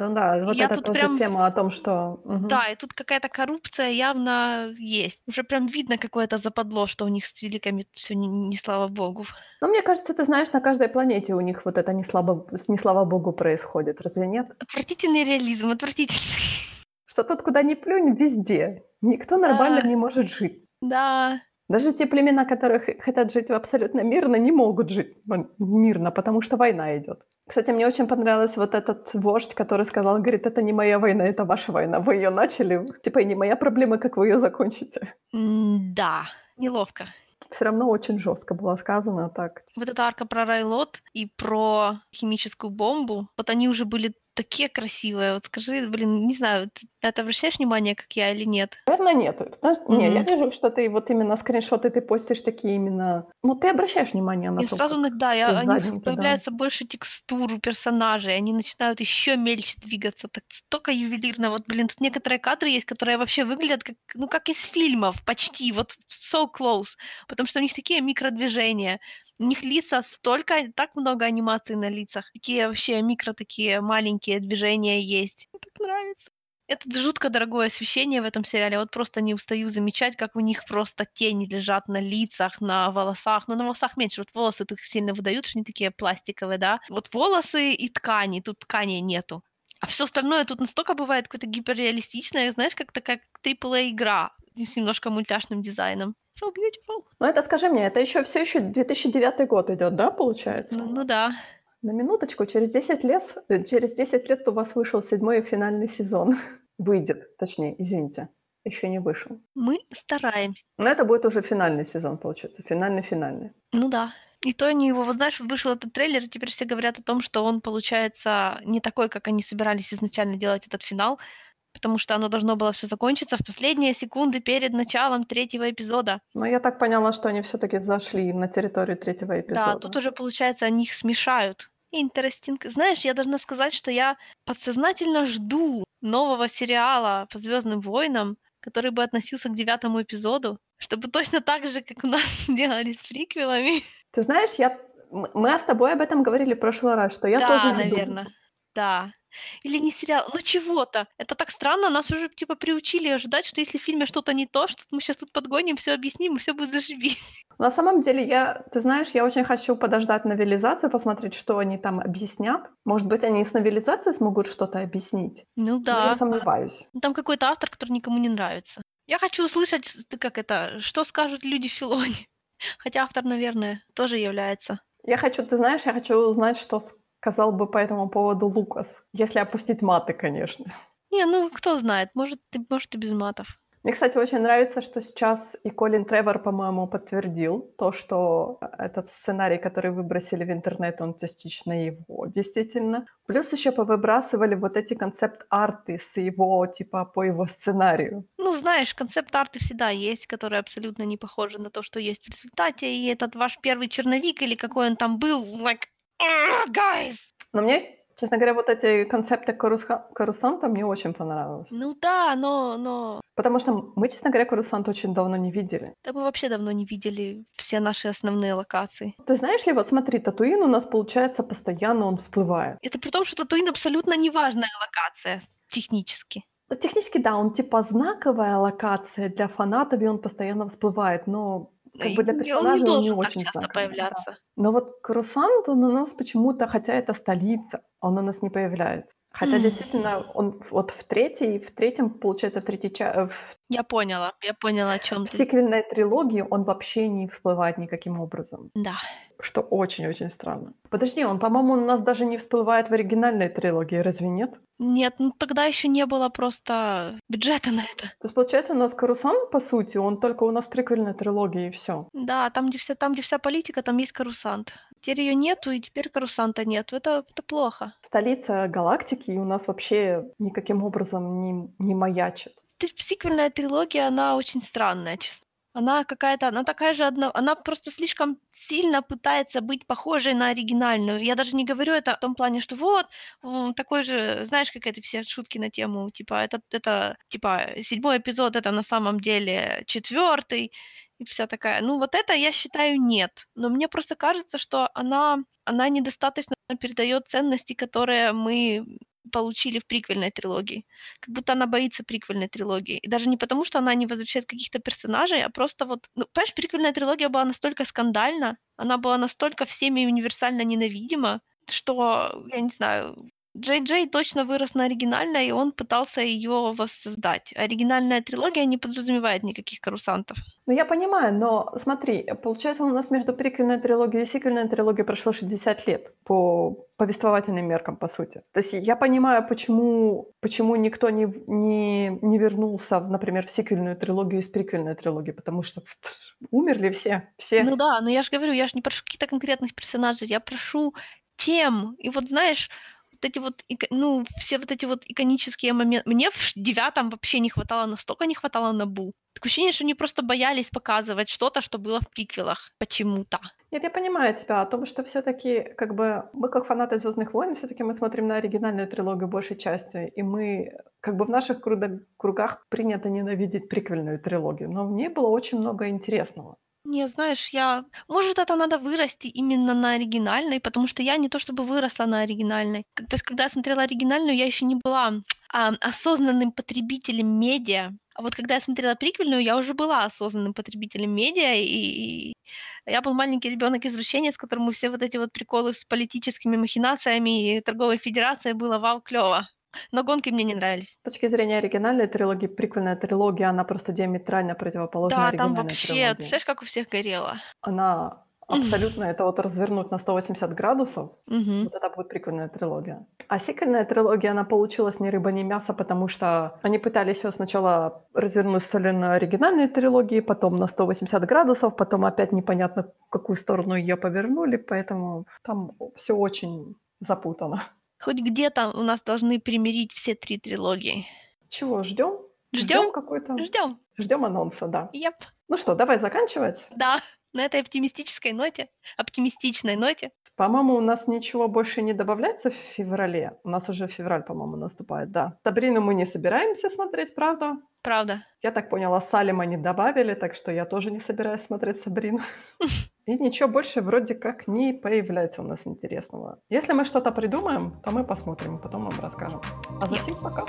Вот я это тоже прям... тема о том, что... Да, и тут какая-то коррупция явно есть. Уже прям видно какое-то западло, что у них с великами все не слава богу. Ну, мне кажется, ты знаешь, на каждой планете у них вот это не слава богу происходит. Разве нет? Отвратительный реализм, отвратительный. Что тот, куда ни плюнь, везде. Никто нормально не может жить. Да. Даже те племена, которые хотят жить абсолютно мирно, не могут жить мирно, потому что война идет. Кстати, мне очень понравился вот этот вождь, который сказал, говорит, это не моя война, это ваша война. Вы ее начали, типа, и не моя проблема, как вы ее закончите. Да, неловко. Все равно очень жестко было сказано так. Вот эта арка про Райлот и про химическую бомбу, вот они уже были такие красивые. Вот скажи, блин, не знаю, ты на это обращаешь внимание, как я, или нет? Наверное, нет. Нет, я вижу, что ты вот именно скриншоты ты постишь такие именно... Ну, ты обращаешь внимание на то, сразу, да, они появляются, да. Больше текстуру персонажей, они начинают еще мельче двигаться. Так столько ювелирно. Вот, блин, тут некоторые кадры есть, которые вообще выглядят как, ну, как из фильмов почти. Вот so close. Потому что у них такие микродвижения. У них лица столько, так много анимаций на лицах. Такие вообще микро, такие маленькие движения есть. Мне так нравится. Это жутко дорогое освещение в этом сериале. Вот просто не устаю замечать, как у них просто тени лежат на лицах, на волосах. Ну, на волосах меньше. Вот волосы тут их сильно выдают, что они такие пластиковые, да. Вот волосы и ткани. Тут ткани нету. А все остальное тут настолько бывает какое-то гиперреалистичное, знаешь, как такая AAA-игра с немножко мультяшным дизайном. So beautiful. Ну это, скажи мне, это все еще 2009 год идет, да, получается? Ну да. На минуточку, через 10 лет у вас вышел 7-й и финальный сезон. Выйдет, точнее, извините, еще не вышел. Мы стараемся. Но это будет уже финальный сезон, получается, финальный. Ну да. И то они его, вот знаешь, вышел этот трейлер, и теперь все говорят о том, что он, получается, не такой, как они собирались изначально делать этот финал, потому что оно должно было все закончиться в последние секунды перед началом третьего эпизода. Но я так поняла, что они все-таки зашли на территорию третьего эпизода. Да, тут уже, получается, они их смешают. Интересинг. Знаешь, я должна сказать, что я подсознательно жду нового сериала по «Звёздным войнам», который бы относился к 9-му эпизоду, чтобы точно так же, как у нас делали с приквелами. Ты знаешь, мы с тобой об этом говорили в прошлый раз, что я тоже жду. Да, наверное, да. Или не сериал, ну чего-то. Это так странно, нас уже типа приучили ожидать, что если в фильме что-то не то, что мы сейчас тут подгоним, всё объясним, и всё будет зашибись. На самом деле, я очень хочу подождать новелизацию, посмотреть, что они там объяснят. Может быть, они и с новелизацией смогут что-то объяснить? Ну да. Но я сомневаюсь. Там какой-то автор, который никому не нравится. Я хочу услышать, что скажут люди Филони. Хотя автор, наверное, тоже является. Я хочу узнать, что сказал бы по этому поводу Лукас. Если опустить маты, конечно. Не, ну кто знает, может и без матов. Мне, кстати, очень нравится, что сейчас и Колин Тревор, по-моему, подтвердил то, что этот сценарий, который выбросили в интернет, он частично его, действительно. Плюс еще повыбрасывали вот эти концепт-арты с его, по его сценарию. Ну, знаешь, концепт-арты всегда есть, которые абсолютно не похожи на то, что есть в результате. И этот ваш первый черновик, или какой он там был, guys! Но мне... Честно говоря, вот эти концепты «Корусанта» мне очень понравилось. Ну да, но... Потому что мы, честно говоря, «Корусант» очень давно не видели. Да мы вообще давно не видели все наши основные локации. Ты знаешь ли, вот смотри, Татуин у нас, получается, постоянно он всплывает. Это при том, что Татуин абсолютно неважная локация технически. Технически, да, он знаковая локация для фанатов, и он постоянно всплывает, но... Как бы для персонажа он не очень часто появляться. Да. Но вот Корусант, он у нас почему-то, хотя это столица, он у нас не появляется. Хотя действительно, он вот в третьей Я поняла, о чём ты. В сиквельной трилогии он вообще не всплывает никаким образом. Да. Что очень-очень странно. Подожди, он, по-моему, у нас даже не всплывает в оригинальной трилогии, разве нет? Нет, ну тогда ещё не было просто бюджета на это. То есть, получается, у нас Корусант, по сути, он только у нас в приквельной трилогии, и всё. Да, там, где вся политика, там есть Корусант. Теперь её нету, и теперь Корусанта нету. Это плохо. Столица галактики у нас вообще никаким образом не маячит. Сиквельная трилогия, она очень странная, честно. Она такая же одна, она просто слишком сильно пытается быть похожей на оригинальную. Я даже не говорю это в том плане, что вот такой же, знаешь, как это все шутки на тему, это 7-й эпизод, это на самом деле 4-й, и вся такая. Ну вот это, я считаю, нет. Но мне просто кажется, что она недостаточно передаёт ценности, которые мы получили в приквельной трилогии. Как будто она боится приквельной трилогии. И даже не потому, что она не возвращает каких-то персонажей, а просто вот... Ну, понимаешь, приквельная трилогия была настолько скандальна, она была настолько всеми универсально ненавидима, что, я не знаю, Джей-Джей точно вырос на оригинальной, и он пытался её воссоздать. Оригинальная трилогия не подразумевает никаких корусантов. Ну, я понимаю, но смотри, получается, у нас между приквельной трилогией и сиквельной трилогией прошло 60 лет по повествовательным меркам, по сути. То есть я понимаю, почему никто не вернулся, например, в сиквельную трилогию из приквельной трилогии, потому что умерли все. Ну да, но я же говорю, я же не прошу каких-то конкретных персонажей, я прошу тем. И вот, знаешь... Все эти иконические моменты. Мне в 9-м вообще настолько не хватало Набу. Такое ощущение, что они просто боялись показывать что-то, что было в приквелах почему-то. Нет, я понимаю тебя о том, что всё-таки мы как фанаты «Звёздных войн» всё-таки мы смотрим на оригинальную трилогию большей части, и мы в наших кругах принято ненавидеть приквельную трилогию, но в ней было очень много интересного. Не, знаешь, Может, это надо вырасти именно на оригинальной, потому что я не то чтобы выросла на оригинальной. То есть, когда я смотрела оригинальную, я ещё не была осознанным потребителем медиа. А вот когда я смотрела приквельную, я уже была осознанным потребителем медиа, и я был маленький ребёнок-извращенец, которому все эти приколы с политическими махинациями и торговой федерацией было вау, клёво. Но гонки мне не нравились. С точки зрения оригинальной трилогии, приквельная трилогия, она просто диаметрально противоположна оригинальной трилогии. Да, там вообще, представляешь, как у всех горело. Она абсолютно, это развернуть на 180 градусов, вот это будет приквельная трилогия. А сиквельная трилогия, она получилась ни рыба, ни мясо, потому что они пытались её сначала развернуть в сторону оригинальной трилогии, потом на 180 градусов, потом опять непонятно, в какую сторону её повернули, поэтому там всё очень запутано. Хоть где-то у нас должны примирить все три трилогии. Чего, ждем? Ждем какой-то? Ждем. Ждем анонса, да. Yep. Ну что, давай заканчивать? Да, на этой оптимистичной ноте. По-моему, у нас ничего больше не добавляется в феврале. У нас уже февраль, по-моему, наступает, да. Сабрину мы не собираемся смотреть, правда? Правда. Я так поняла, Салема не добавили, так что я тоже не собираюсь смотреть Сабрину. И ничего больше вроде как не появляется у нас интересного. Если мы что-то придумаем, то мы посмотрим, потом вам расскажем. А за всем пока.